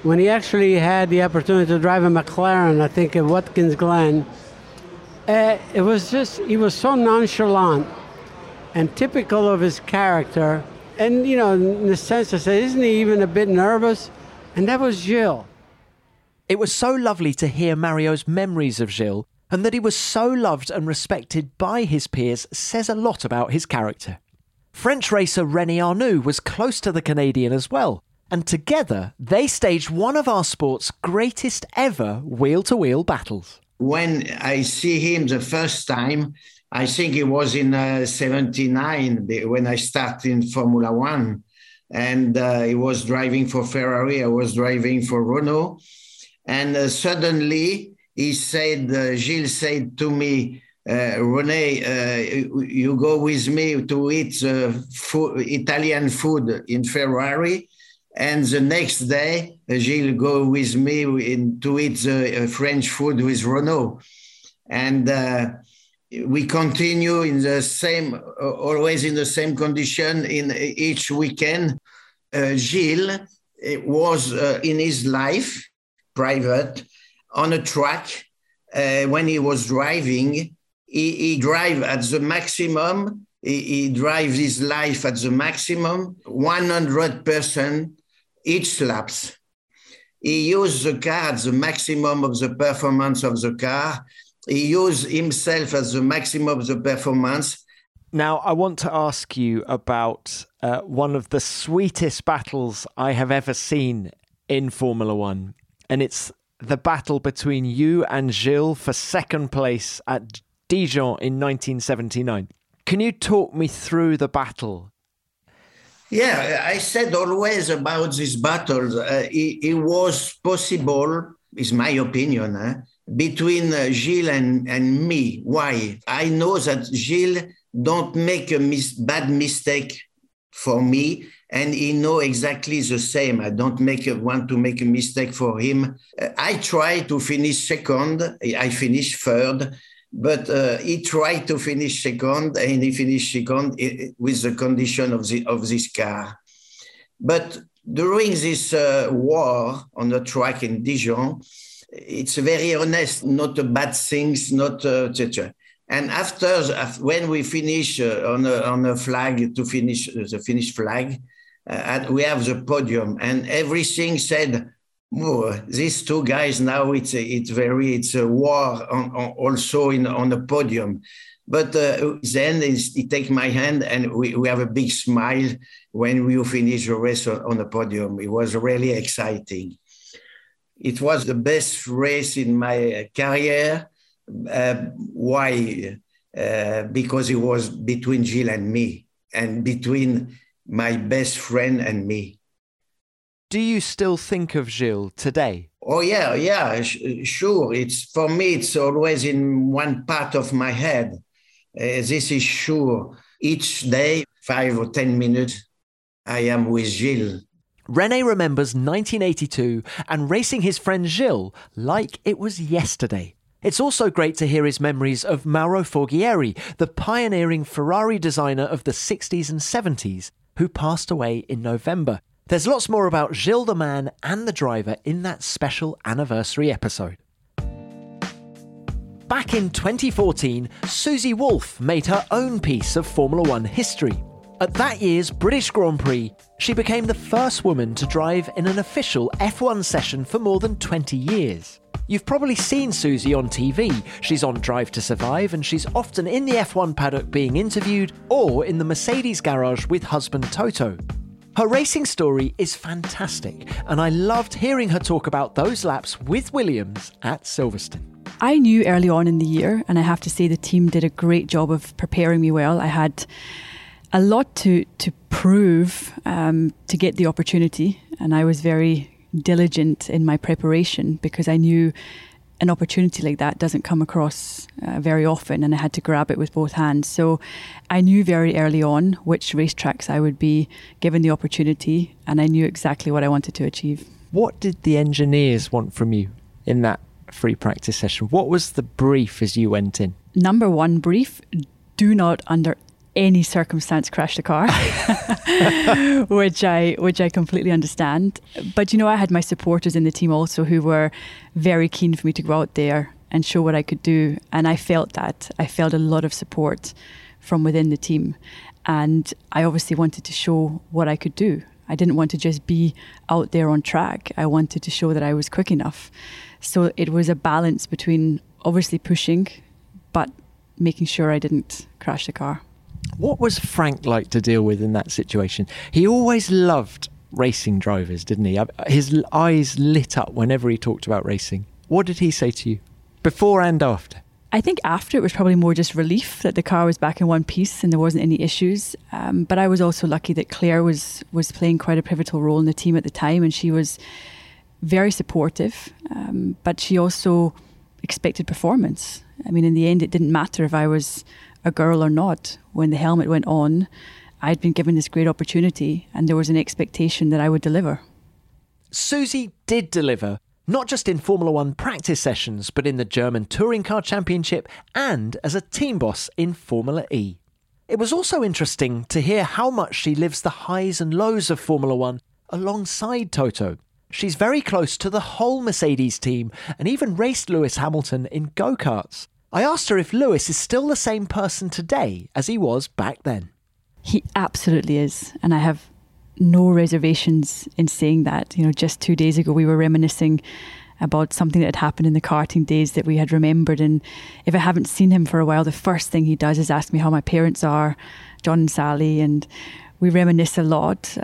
when he actually had the opportunity to drive a McLaren, I think at Watkins Glen, it was just, he was so nonchalant and typical of his character. And, in the sense I said, isn't he even a bit nervous? And that was Gilles. It was so lovely to hear Mario's memories of Gilles, and that he was so loved and respected by his peers says a lot about his character. French racer René Arnoux was close to the Canadian as well, and together they staged one of our sport's greatest ever wheel-to-wheel battles. When I see him the first time, I think it was in 79 when I started in Formula One, and he was driving for Ferrari, I was driving for Renault, and suddenly he said, Gilles said to me, René, you go with me to eat Italian food in Ferrari, and the next day Gilles go with me to eat the French food with Renault. And we continue in the same, always in the same condition in each weekend. Gilles was in his life, private, on a track. When he was driving, he drive at the maximum He drives his life at the maximum, 100% each lap. He uses the car at the maximum of the performance of the car. He uses himself at the maximum of the performance. Now, I want to ask you about one of the sweetest battles I have ever seen in Formula One. And it's the battle between you and Gilles for second place at Dijon in 1979. Can you talk me through the battle? Yeah, I said always about this battle, it was possible, is my opinion, between Gilles and me. Why? I know that Gilles don't make a bad mistake for me, and he know exactly the same. I don't want to make a mistake for him. I try to finish second, I finish third, but he tried to finish second, and he finished second with the condition of this car. But during this war on the track in Dijon, it's very honest, not bad things, not etc. And after, when we finish on a flag, to finish the Finnish flag, we have the podium, and everything said, oh, these two guys now, it's a war on the podium. But then he takes my hand, and we have a big smile when we finish the race on the podium. It was really exciting. It was the best race in my career. Why? Because it was between Gilles and me, and between my best friend and me. Do you still think of Gilles today? Oh, yeah, sure. For me, it's always in one part of my head. This is sure. Each day, 5 or 10 minutes, I am with Gilles. René remembers 1982 and racing his friend Gilles like it was yesterday. It's also great to hear his memories of Mauro Forghieri, the pioneering Ferrari designer of the 60s and 70s, who passed away in November. There's lots more about Gilles the man and the driver in that special anniversary episode. Back in 2014, Susie Wolff made her own piece of Formula One history. At that year's British Grand Prix, she became the first woman to drive in an official F1 session for more than 20 years. You've probably seen Susie on TV. She's on Drive to Survive, and she's often in the F1 paddock being interviewed, or in the Mercedes garage with husband Toto. Her racing story is fantastic, and I loved hearing her talk about those laps with Williams at Silverstone. I knew early on in the year, and I have to say the team did a great job of preparing me well. I had a lot to prove to get the opportunity, and I was very diligent in my preparation, because I knew an opportunity like that doesn't come across very often, and I had to grab it with both hands. So I knew very early on which racetracks I would be given the opportunity, and I knew exactly what I wanted to achieve. What did the engineers want from you in that free practice session? What was the brief as you went in? Number one brief, do not under any circumstance crash the car, which I completely understand. But, you know, I had my supporters in the team also who were very keen for me to go out there and show what I could do. And I felt that. I felt a lot of support from within the team. And I obviously wanted to show what I could do. I didn't want to just be out there on track. I wanted to show that I was quick enough. So it was a balance between obviously pushing, but making sure I didn't crash the car. What was Frank like to deal with in that situation? He always loved racing drivers, didn't he? His eyes lit up whenever he talked about racing. What did he say to you before and after? I think after, it was probably more just relief that the car was back in one piece and there wasn't any issues. But I was also lucky that Claire was playing quite a pivotal role in the team at the time, and she was very supportive. But she also expected performance. I mean, in the end, it didn't matter if I was a girl or not. When the helmet went on, I'd been given this great opportunity, and there was an expectation that I would deliver. Susie did deliver, not just in Formula One practice sessions, but in the German Touring Car Championship and as a team boss in Formula E. It was also interesting to hear how much she lives the highs and lows of Formula One alongside Toto. She's very close to the whole Mercedes team and even raced Lewis Hamilton in go-karts. I asked her if Lewis is still the same person today as he was back then. He absolutely is. And I have no reservations in saying that. You know, just 2 days ago, we were reminiscing about something that had happened in the karting days that we had remembered. And if I haven't seen him for a while, the first thing he does is ask me how my parents are, John and Sally, and we reminisce a lot.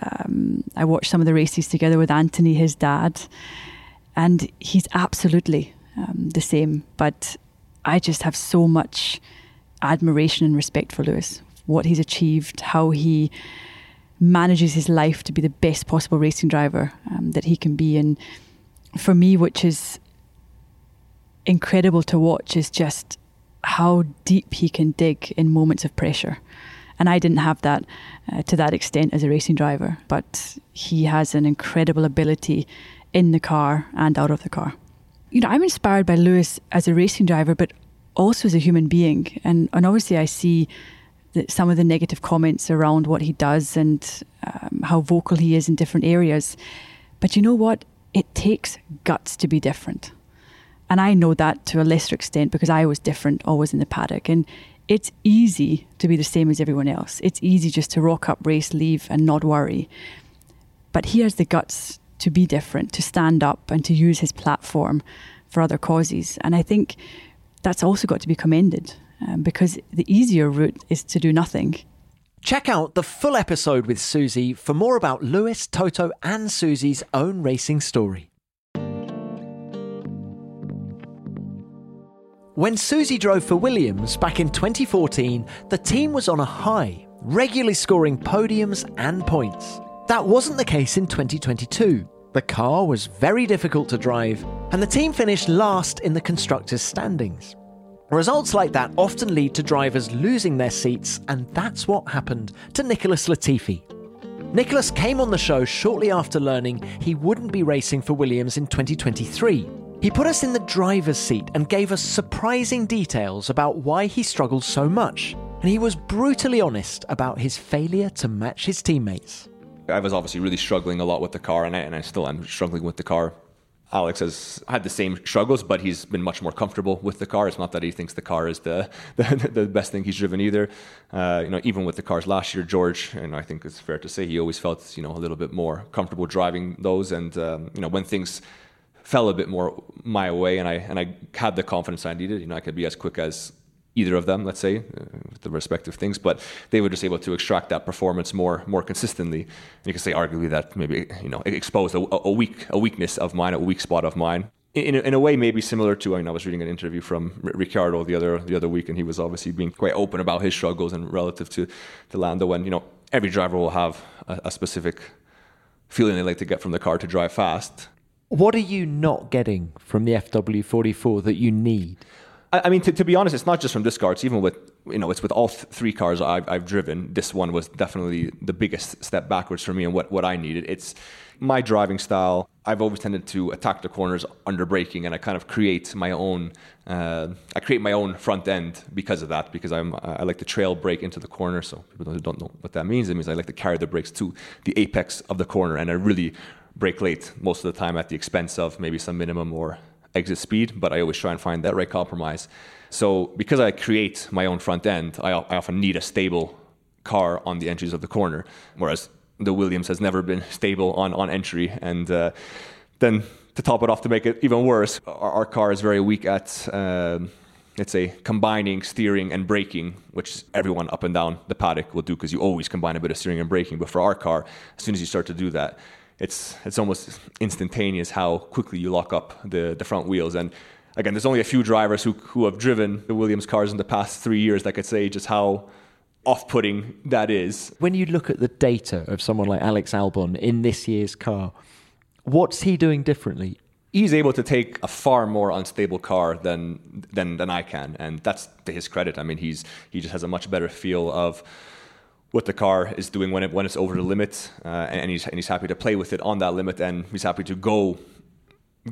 I watched some of the races together with Anthony, his dad, and he's absolutely the same. But I just have so much admiration and respect for Lewis, what he's achieved, how he manages his life to be the best possible racing driver that he can be. And for me, which is incredible to watch, is just how deep he can dig in moments of pressure. And I didn't have that to that extent as a racing driver, but he has an incredible ability in the car and out of the car. You know, I'm inspired by Lewis as a racing driver, but also as a human being. And obviously I see that some of the negative comments around what he does and how vocal he is in different areas. But you know what? It takes guts to be different. And I know that to a lesser extent because I was different always in the paddock. And it's easy to be the same as everyone else. It's easy just to rock up, race, leave and not worry. But he has the guts to be different, to stand up and to use his platform for other causes. And I think that's also got to be commended because the easier route is to do nothing. Check out the full episode with Susie for more about Lewis, Toto and Susie's own racing story. When Susie drove for Williams back in 2014, the team was on a high, regularly scoring podiums and points. That wasn't the case in 2022. The car was very difficult to drive, and the team finished last in the constructors' standings. Results like that often lead to drivers losing their seats, and that's what happened to Nicholas Latifi. Nicholas came on the show shortly after learning he wouldn't be racing for Williams in 2023. He put us in the driver's seat and gave us surprising details about why he struggled so much, and he was brutally honest about his failure to match his teammates. I was obviously really struggling a lot with the car, and I still am struggling with the car. Alex has had the same struggles, but he's been much more comfortable with the car. It's not that he thinks the car is the best thing he's driven either. You know, even with the cars last year, George, and I think it's fair to say, he always felt, you know, a little bit more comfortable driving those. And, you know, when things fell a bit more my way and I had the confidence I needed, you know, I could be as quick as either of them, let's say, with the respective things, but they were just able to extract that performance more consistently. And you can say arguably that maybe, you know, it exposed a weakness of mine, a weak spot of mine. In a way, maybe similar to, I mean, I was reading an interview from Ricciardo the other week, and he was obviously being quite open about his struggles and relative to Lando. And, you know, every driver will have a specific feeling they like to get from the car to drive fast. What are you not getting from the FW44 that you need? I mean, to be honest, it's not just from this car. It's even with, you know, it's with all three cars I've driven. This one was definitely the biggest step backwards for me and what I needed. It's my driving style. I've always tended to attack the corners under braking, and I kind of create my own. I create my own front end because of that. Because I like to trail brake into the corner. So people who don't know what that means, it means I like to carry the brakes to the apex of the corner, and I really brake late most of the time at the expense of maybe some minimum or exit speed, but I always try and find that right compromise. So because I create my own front end, I often need a stable car on the entries of the corner, whereas the Williams has never been stable on entry. And then to top it off, to make it even worse, our car is very weak at, let's say, combining steering and braking, which everyone up and down the paddock will do because you always combine a bit of steering and braking. But for our car, as soon as you start to do that, it's almost instantaneous how quickly you lock up the front wheels. And again, there's only a few drivers who have driven the Williams cars in the past 3 years that could say just how off-putting that is. When you look at the data of someone like Alex Albon in this year's car, what's he doing differently? He's able to take a far more unstable car than I can, and that's to his credit. I mean, he just has a much better feel of what the car is doing when it's over the limit, and he's happy to play with it on that limit, and he's happy to go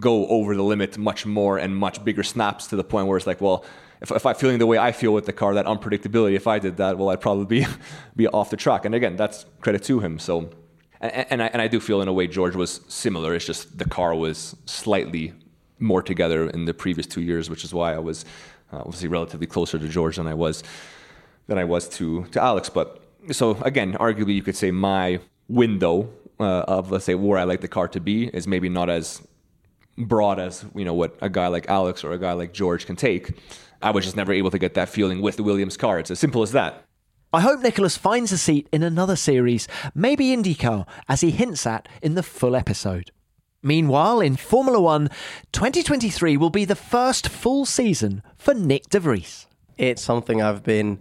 over the limit much more and much bigger snaps to the point where it's like, well, if I'm feeling the way I feel with the car, that unpredictability, if I did that, well, I'd probably be off the track. And again, that's credit to him. So, and I do feel in a way George was similar. It's just the car was slightly more together in the previous 2 years, which is why I was obviously relatively closer to George than I was to Alex. But so again, arguably you could say my window of, let's say, where I like the car to be is maybe not as broad as, you know, what a guy like Alex or a guy like George can take. I was just never able to get that feeling with the Williams car. It's as simple as that. I hope Nicholas finds a seat in another series, maybe IndyCar, as he hints at in the full episode. Meanwhile, in Formula One, 2023 will be the first full season for Nick de Vries. It's something I've been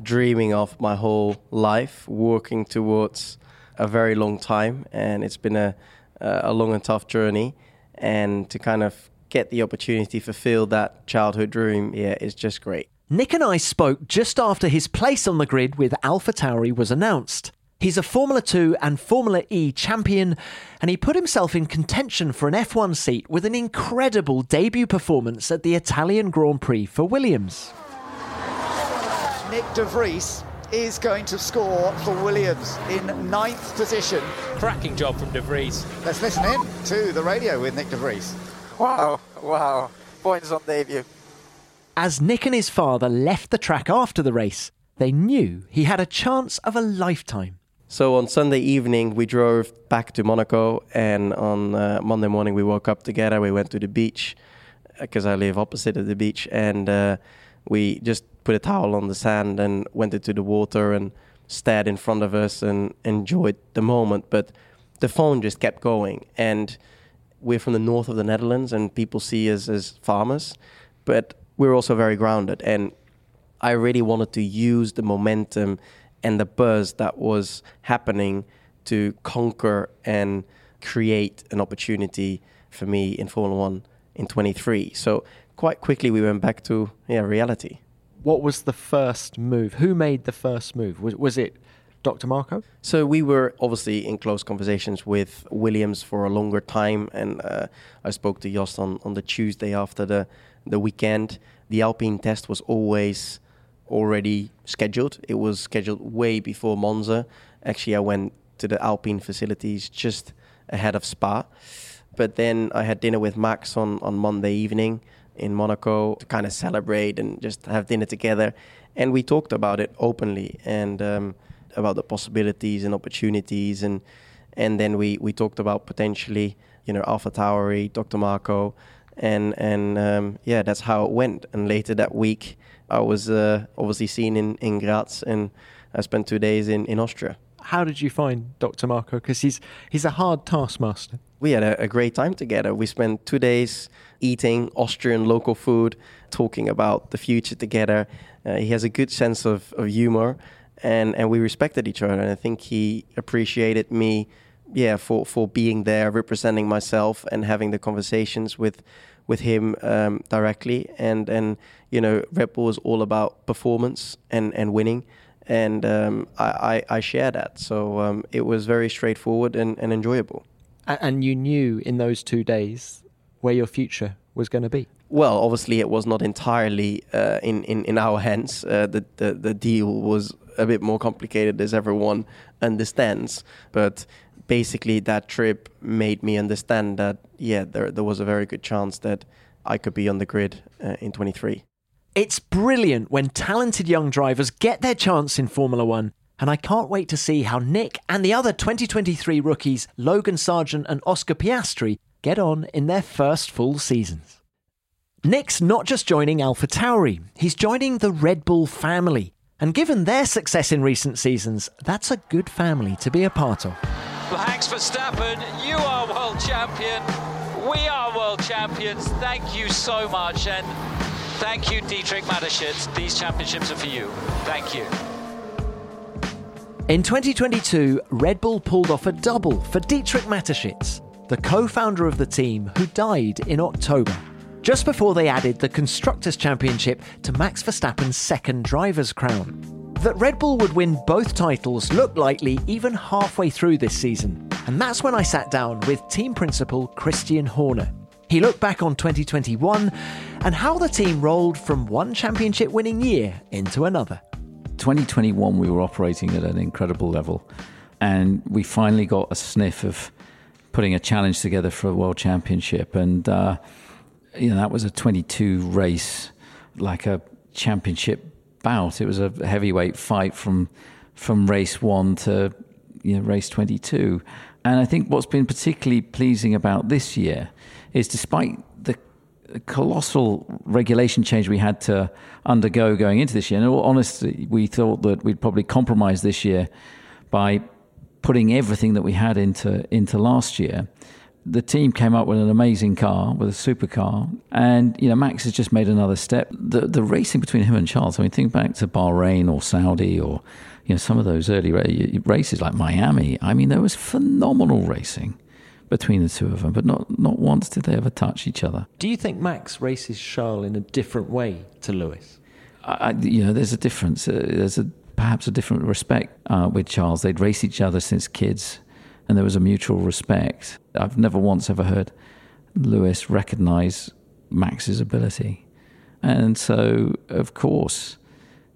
dreaming of my whole life, working towards a very long time, and it's been a long and tough journey. And to kind of get the opportunity to fulfill that childhood dream, yeah, is just great. Nick and I spoke just after his place on the grid with AlphaTauri was announced. He's a Formula 2 and Formula E champion, and he put himself in contention for an F1 seat with an incredible debut performance at the Italian Grand Prix for Williams. Nick de Vries is going to score for Williams in ninth position. Cracking job from de Vries. Let's listen in to the radio with Nick de Vries. Wow. Points on debut. As Nick and his father left the track after the race, they knew he had a chance of a lifetime. So on Sunday evening, we drove back to Monaco, and on Monday morning, we woke up together. We went to the beach, because I live opposite of the beach, and we just put a towel on the sand and went into the water and stared in front of us and enjoyed the moment. But the phone just kept going, and we're from the north of the Netherlands, and people see us as farmers, but we're also very grounded, and I really wanted to use the momentum and the buzz that was happening to conquer and create an opportunity for me in Formula One in 23. So quite quickly we went back to reality. What was the first move? Who made the first move? Was it Dr. Marco? So we were obviously in close conversations with Williams for a longer time, and I spoke to Jost on the Tuesday after the weekend. The Alpine test was always already scheduled. It was scheduled way before Monza. Actually, I went to the Alpine facilities just ahead of Spa. But then I had dinner with Max on Monday evening in Monaco to kind of celebrate and just have dinner together. And we talked about it openly and about the possibilities and opportunities. And then we talked about potentially, AlphaTauri, Dr. Marco, and that's how it went. And later that week I was obviously seen in Graz, and I spent 2 days in Austria. How did you find Dr. Marco? Because he's a hard taskmaster. We had a great time together. We spent 2 days eating Austrian local food, talking about the future together. He has a good sense of humor, and we respected each other, and I think he appreciated me for being there, representing myself and having the conversations with him directly. And Red Bull is all about performance and winning. And I share that. So it was very straightforward and enjoyable. And you knew in those 2 days where your future was going to be? Well, obviously it was not entirely in our hands. The deal was a bit more complicated, as everyone understands. But basically that trip made me understand that, there was a very good chance that I could be on the grid in 23. It's brilliant when talented young drivers get their chance in Formula One, and I can't wait to see how Nick and the other 2023 rookies, Logan Sargent and Oscar Piastri, get on in their first full seasons. Nick's not just joining AlphaTauri, he's joining the Red Bull family. And given their success in recent seasons, that's a good family to be a part of. Max Verstappen, you are world champion. We are world champions. Thank you so much. And thank you, Dietrich Mateschitz. These championships are for you. Thank you. In 2022, Red Bull pulled off a double for Dietrich Mateschitz, the co-founder of the team who died in October, just before they added the Constructors' Championship to Max Verstappen's second driver's crown. That Red Bull would win both titles looked likely even halfway through this season, and that's when I sat down with team principal Christian Horner. He looked back on 2021 and how the team rolled from one championship-winning year into another. 2021, we were operating at an incredible level, and we finally got a sniff of putting a challenge together for a world championship, and that was a 22 race like a championship bout. It was a heavyweight fight from race one to race 22. And I think what's been particularly pleasing about this year is, despite the colossal regulation change we had to undergo going into this year, in all honesty, we thought that we'd probably compromise this year by putting everything that we had into last year. The team came up with an amazing car, with a supercar, and Max has just made another step. The racing between him and Charles, I mean, think back to Bahrain or Saudi or some of those early races like Miami. I mean, there was phenomenal racing between the two of them, but not once did they ever touch each other. Do you think Max races Charles in a different way to Lewis? There's a difference. There's perhaps a different respect with Charles. They'd race each other since kids, and there was a mutual respect. I've never once ever heard Lewis recognise Max's ability. And so, of course,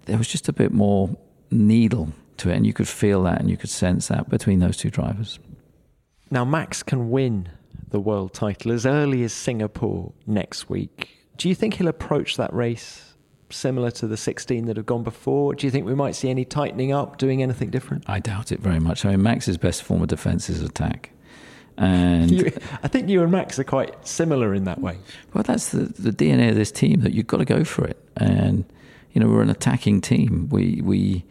there was just a bit more needle to it, and you could feel that and you could sense that between those two drivers. Now, Max can win the world title as early as Singapore next week. Do you think he'll approach that race similar to the 16 that have gone before? Do you think we might see any tightening up, doing anything different? I doubt it very much. I mean, Max's best form of defence is attack. And I think you and Max are quite similar in that way. Well, that's the DNA of this team, that you've got to go for it. And, we're an attacking team. We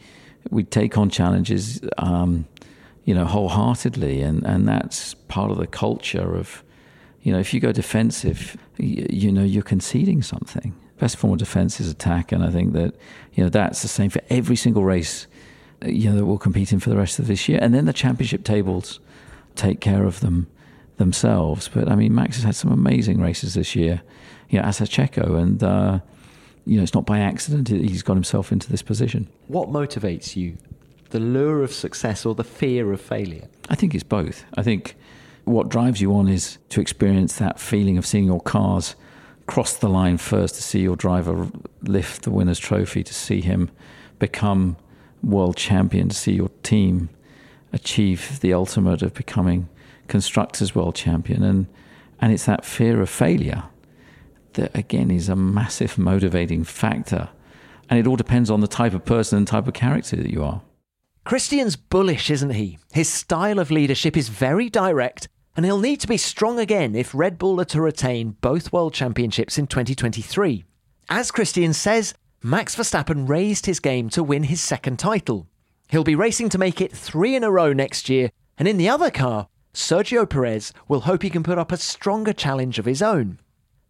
take on challenges, wholeheartedly. And that's part of the culture of, if you go defensive, you're conceding something. Best form of defence is attack, and I think that that's the same for every single race that we'll compete in for the rest of this year. And then the championship tables take care of them themselves. But I mean, Max has had some amazing races this year, as has Checo, and it's not by accident he's got himself into this position. What motivates you, the lure of success or the fear of failure? I think it's both. I think what drives you on is to experience that feeling of seeing your cars cross the line first, to see your driver lift the winner's trophy, to see him become world champion, to see your team achieve the ultimate of becoming constructors world champion. And it's that fear of failure that, again, is a massive motivating factor. And it all depends on the type of person and type of character that you are. Christian's bullish, isn't he? His style of leadership is very direct, and he'll need to be strong again if Red Bull are to retain both World Championships in 2023. As Christian says, Max Verstappen raised his game to win his second title. He'll be racing to make it 3 in a row next year, and in the other car, Sergio Perez will hope he can put up a stronger challenge of his own.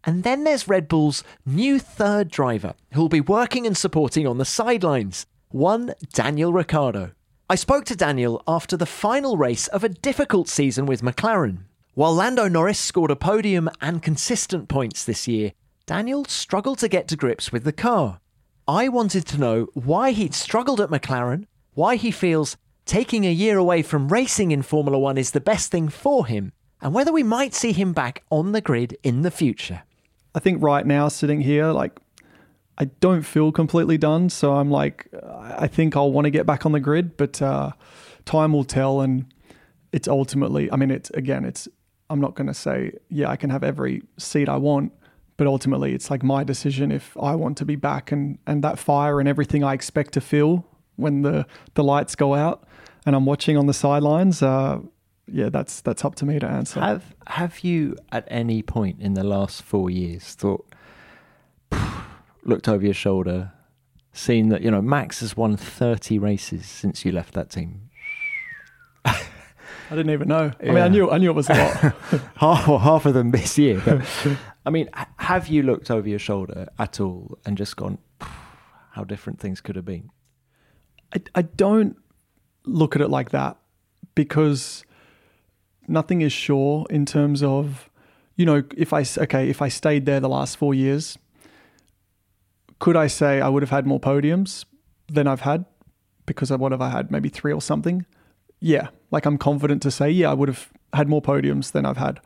And then there's Red Bull's new third driver, who'll be working and supporting on the sidelines, one Daniel Ricciardo. I spoke to Daniel after the final race of a difficult season with McLaren. While Lando Norris scored a podium and consistent points this year, Daniel struggled to get to grips with the car. I wanted to know why he'd struggled at McLaren, why he feels taking a year away from racing in Formula One is the best thing for him, and whether we might see him back on the grid in the future. I think right now, sitting here, I don't feel completely done, so I'm I think I'll want to get back on the grid, but time will tell, and it's ultimately, I'm not going to say, I can have every seat I want, but ultimately it's my decision if I want to be back, and that fire and everything I expect to feel when the lights go out and I'm watching on the sidelines, that's up to me to answer. Have you at any point in the last 4 years thought, looked over your shoulder, seen that, Max has won 30 races since you left that team? I didn't even know. I mean, I knew it was a lot. half of them this year. But, I mean, have you looked over your shoulder at all and just gone, how different things could have been? I don't look at it like that, because nothing is sure in terms of, if I stayed there the last 4 years, could I say I would have had more podiums than I've had? Because what have I had? Maybe 3 or something? Yeah. I'm confident to say, I would have had more podiums than I've had.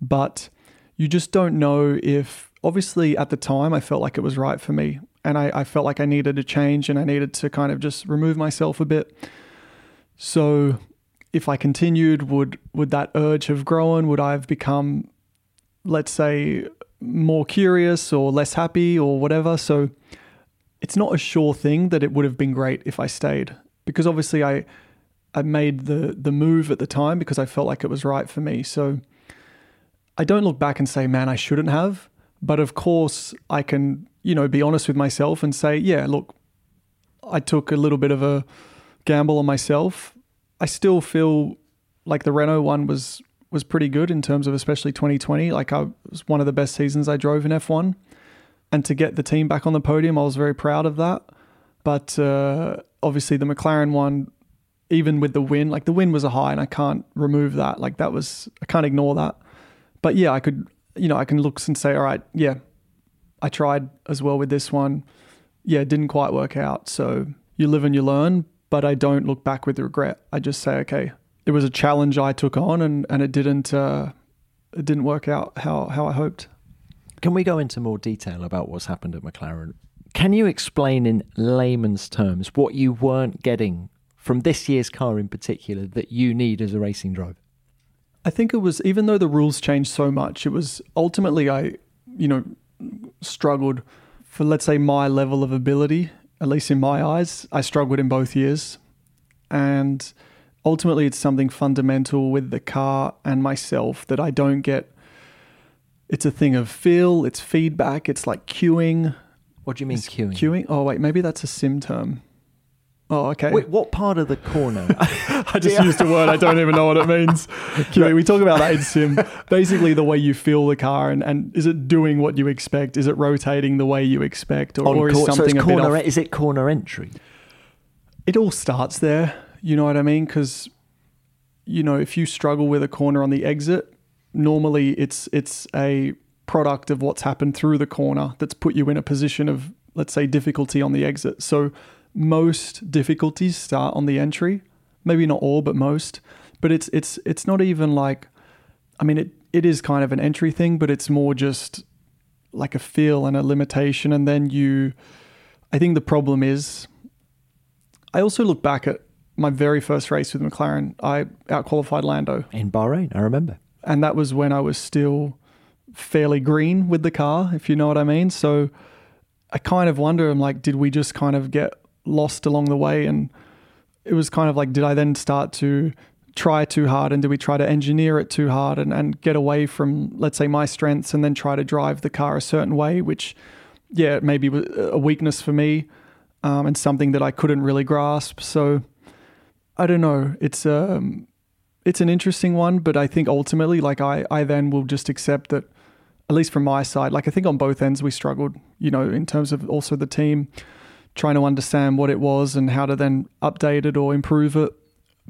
But you just don't know if... Obviously, at the time, I felt like it was right for me. And I felt like I needed a change, and I needed to kind of just remove myself a bit. So if I continued, would that urge have grown? Would I have become, let's say... more curious or less happy or whatever. So it's not a sure thing that it would have been great if I stayed, because obviously I made the move at the time because I felt like it was right for me. So I don't look back and say, man, I shouldn't have. But of course I can, you know, be honest with myself and say, yeah, look, I took a little bit of a gamble on myself. I still feel like the Renault one was pretty good in terms of especially 2020. Like I was one of the best seasons I drove in F1, and to get the team back on the podium, I was very proud of that. But obviously the McLaren one, even with the win, like the win was a high and I can't remove that. Like that was, I can't ignore that. But yeah, I could, you know, I can look and say, all right, yeah, I tried as well with this one. Yeah, it didn't quite work out. So you live and you learn, but I don't look back with regret. I just say, okay, it was a challenge I took on and it didn't work out how I hoped. Can we go into more detail about what's happened at McLaren? Can you explain in layman's terms what you weren't getting from this year's car in particular that you need as a racing driver? I think it was, even though the rules changed so much, it was ultimately I, you know, struggled for, let's say, my level of ability, at least in my eyes. I struggled in both years. And ultimately it's something fundamental with the car and myself that I don't get. It's a thing of feel, it's feedback, it's like queuing. What do you mean queuing? Queuing? Oh, wait, maybe that's a sim term. Oh, okay. Wait, what part of the corner? I just used a word. I don't even know what it means. We talk about that in sim. Basically, the way you feel the car, and is it doing what you expect? Is it rotating the way you expect? Or is something a bit off? Is it corner entry? It all starts there. You know what I mean? Because, you know, if you struggle with a corner on the exit, normally it's a product of what's happened through the corner that's put you in a position of, let's say, difficulty on the exit. So most difficulties start on the entry, maybe not all, but most. But it's not even like, I mean, it is kind of an entry thing, but it's more just like a feel and a limitation. And then I think the problem is, I also look back at my very first race with McLaren. I outqualified Lando. In Bahrain, I remember. And that was when I was still fairly green with the car, if you know what I mean. So I kind of wonder, I'm like, did we just kind of get lost along the way? And it was kind of like, did I then start to try too hard, and did we try to engineer it too hard and get away from, let's say, my strengths, and then try to drive the car a certain way, which, yeah, it may be a weakness for me, and something that I couldn't really grasp. So I don't know, it's an interesting one, but I think ultimately, like I then will just accept that, at least from my side, like I think on both ends we struggled, you know, in terms of also the team, trying to understand what it was and how to then update it or improve it.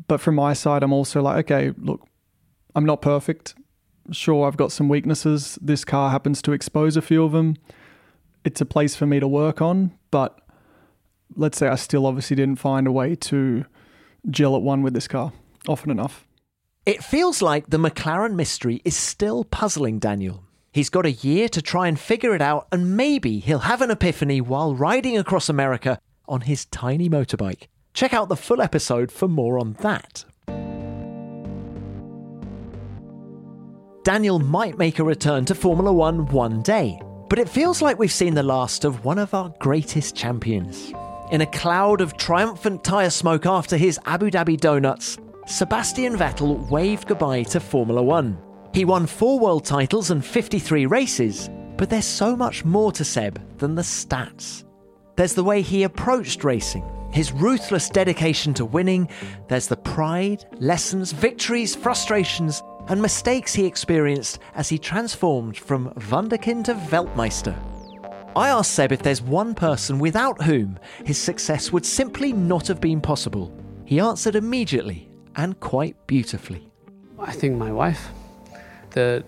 But from my side, I'm also like, okay, look, I'm not perfect. Sure, I've got some weaknesses. This car happens to expose a few of them. It's a place for me to work on. But let's say I still obviously didn't find a way to gel at one with this car often enough. It feels like the McLaren mystery is still puzzling Daniel. He's got a year to try and figure it out, and maybe he'll have an epiphany while riding across America on his tiny motorbike. Check out the full episode for more on that. Daniel might make a return to Formula One one day, but it feels like we've seen the last of one of our greatest champions. In a cloud of triumphant tyre smoke after his Abu Dhabi donuts, Sebastian Vettel waved goodbye to Formula One. He won 4 world titles and 53 races, but there's so much more to Seb than the stats. There's the way he approached racing, his ruthless dedication to winning. There's the pride, lessons, victories, frustrations, and mistakes he experienced as he transformed from Wunderkind to Weltmeister. I asked Seb if there's one person without whom his success would simply not have been possible. He answered immediately and quite beautifully. I think my wife. The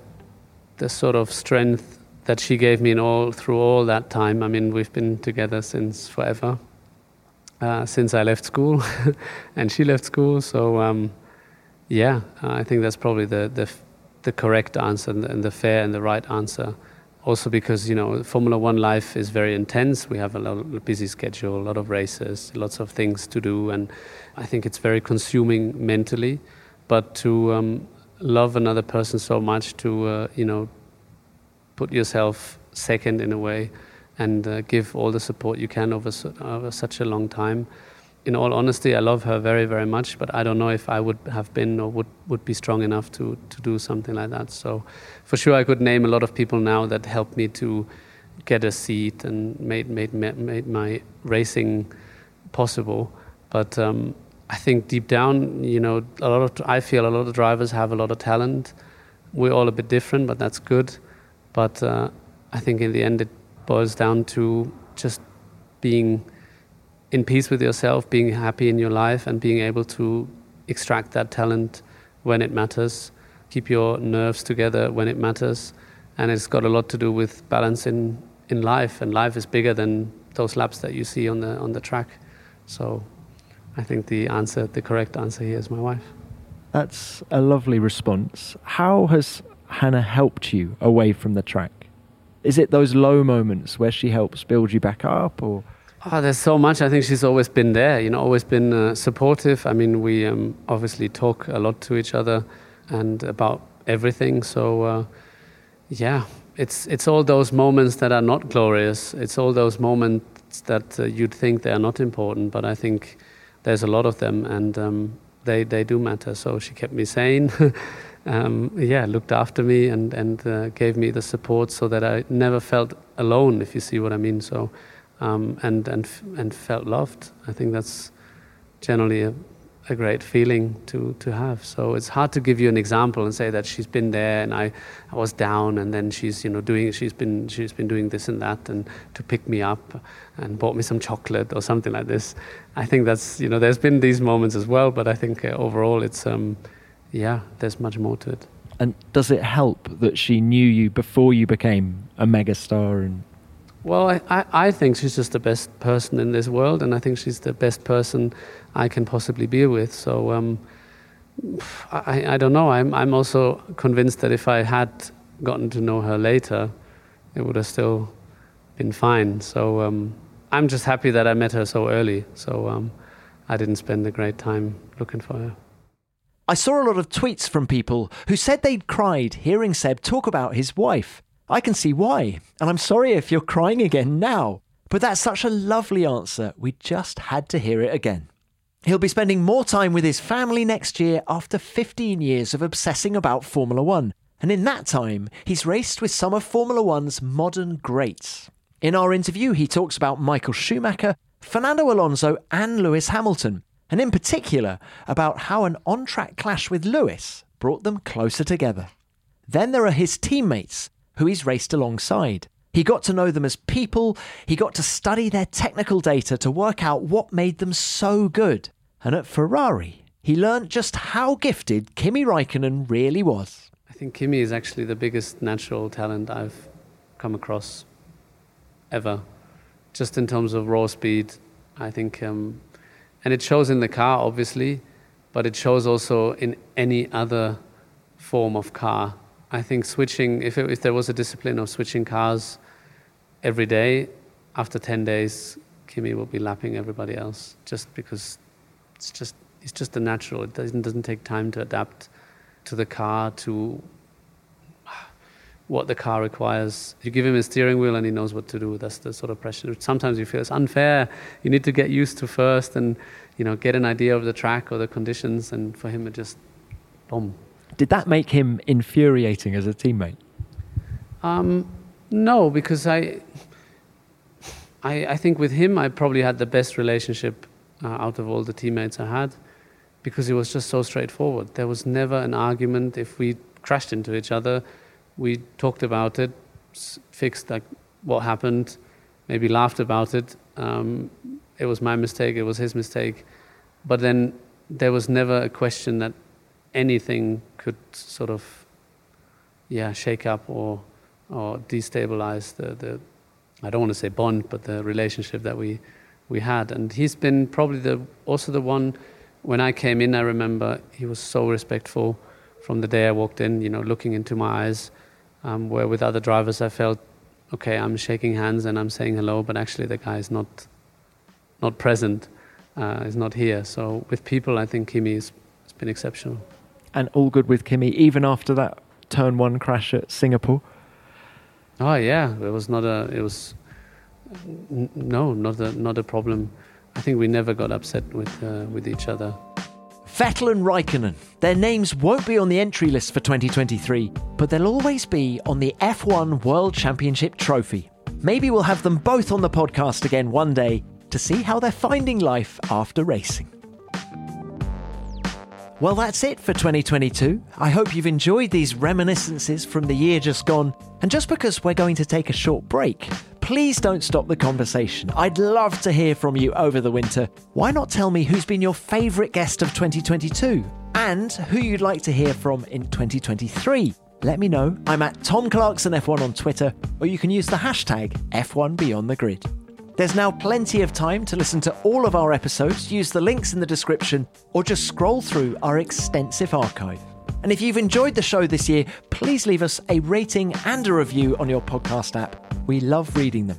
sort of strength that she gave me through all that time. I mean, we've been together since forever, since I left school and she left school. So, I think that's probably the correct answer and the fair and the right answer. Also because, you know, Formula One life is very intense. We have a busy schedule, a lot of races, lots of things to do. And I think it's very consuming mentally, but to love another person so much, to put yourself second in a way and give all the support you can over such a long time. In all honesty, I love her very, very much, but I don't know if I would have been or would be strong enough to do something like that. So for sure, I could name a lot of people now that helped me to get a seat and made my racing possible. But I think deep down, you know, I feel a lot of drivers have a lot of talent. We're all a bit different, but that's good. But I think in the end, it boils down to just being in peace with yourself, being happy in your life, and being able to extract that talent when it matters, keep your nerves together when it matters. And it's got a lot to do with balance in life, and life is bigger than those laps that you see on the track. So I think the correct answer here is my wife. That's a lovely response. How has Hannah helped you away from the track? Is it those low moments where she helps build you back up, or...? Oh, there's so much. I think she's always been there, you know, always been supportive. I mean, we obviously talk a lot to each other and about everything. So, it's all those moments that are not glorious. It's all those moments that you'd think they are not important, but I think there's a lot of them, and they do matter. So she kept me sane, looked after me and gave me the support so that I never felt alone, if you see what I mean. So. And felt loved. I think that's generally a great feeling to have. So it's hard to give you an example and say that she's been there and I was down, and then she's been doing this and that, and to pick me up and bought me some chocolate or something like this. I think that's, you know, there's been these moments as well, but I think overall it's there's much more to it. And does it help that she knew you before you became a megastar? And well, I think she's just the best person in this world, and I think she's the best person I can possibly be with. So I don't know. I'm also convinced that if I had gotten to know her later, it would have still been fine. So I'm just happy that I met her so early. So I didn't spend a great time looking for her. I saw a lot of tweets from people who said they'd cried hearing Seb talk about his wife. I can see why, and I'm sorry if you're crying again now, but that's such a lovely answer, we just had to hear it again. He'll be spending more time with his family next year after 15 years of obsessing about Formula One, and in that time, he's raced with some of Formula One's modern greats. In our interview, he talks about Michael Schumacher, Fernando Alonso and Lewis Hamilton, and in particular, about how an on-track clash with Lewis brought them closer together. Then there are his teammates, who he's raced alongside. He got to know them as people, he got to study their technical data to work out what made them so good. And at Ferrari, he learned just how gifted Kimi Räikkönen really was. I think Kimi is actually the biggest natural talent I've come across ever, just in terms of raw speed. I think, and it shows in the car, obviously, but it shows also in any other form of car. I think switching, if there was a discipline of switching cars every day, after 10 days, Kimi will be lapping everybody else, just because it's just a natural. It doesn't take time to adapt to the car, to what the car requires. You give him a steering wheel and he knows what to do. That's the sort of pressure. Sometimes you feel it's unfair. You need to get used to first and, you know, get an idea of the track or the conditions, and for him it just, boom. Did that make him infuriating as a teammate? No, because I think with him I probably had the best relationship out of all the teammates I had, because he was just so straightforward. There was never an argument. If we crashed into each other, we talked about it, fixed like what happened, maybe laughed about it. It was my mistake, it was his mistake. But then there was never a question that anything could sort of, shake up or destabilize the I don't want to say bond, but the relationship that we had. And he's been probably also the one, when I came in, I remember he was so respectful from the day I walked in, you know, looking into my eyes, where with other drivers I felt, okay, I'm shaking hands and I'm saying hello, but actually the guy is not present, is not here. So with people, I think Kimi has been exceptional. And all good with Kimi, even after that turn 1 crash at Singapore? Oh yeah, it was not a. It was no, not a problem. I think we never got upset with each other. Vettel and Raikkonen. Their names won't be on the entry list for 2023, but they'll always be on the F1 World Championship trophy. Maybe we'll have them both on the podcast again one day to see how they're finding life after racing. Well, that's it for 2022. I hope you've enjoyed these reminiscences from the year just gone. And just because we're going to take a short break, please don't stop the conversation. I'd love to hear from you over the winter. Why not tell me who's been your favourite guest of 2022 and who you'd like to hear from in 2023? Let me know. I'm at Tom Clarkson F1 on Twitter, or you can use the hashtag F1 Beyond the Grid. There's now plenty of time to listen to all of our episodes. Use the links in the description or just scroll through our extensive archive. And if you've enjoyed the show this year, please leave us a rating and a review on your podcast app. We love reading them.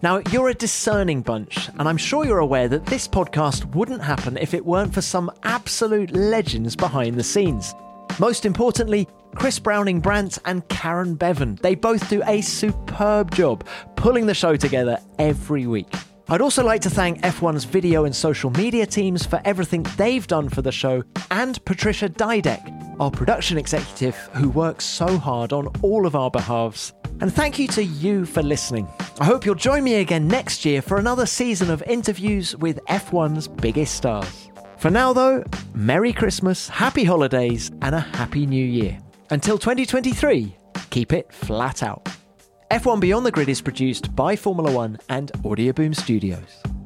Now, you're a discerning bunch, and I'm sure you're aware that this podcast wouldn't happen if it weren't for some absolute legends behind the scenes. Most importantly, Chris Browning-Brant and Karen Bevan. They both do a superb job pulling the show together every week. I'd also like to thank F1's video and social media teams for everything they've done for the show, and Patricia Didek, our production executive who works so hard on all of our behalves. And thank you to you for listening. I hope you'll join me again next year for another season of interviews with F1's biggest stars. For now though, Merry Christmas, Happy Holidays, and a Happy New Year. Until 2023, keep it flat out. F1 Beyond the Grid is produced by Formula One and Audioboom Studios.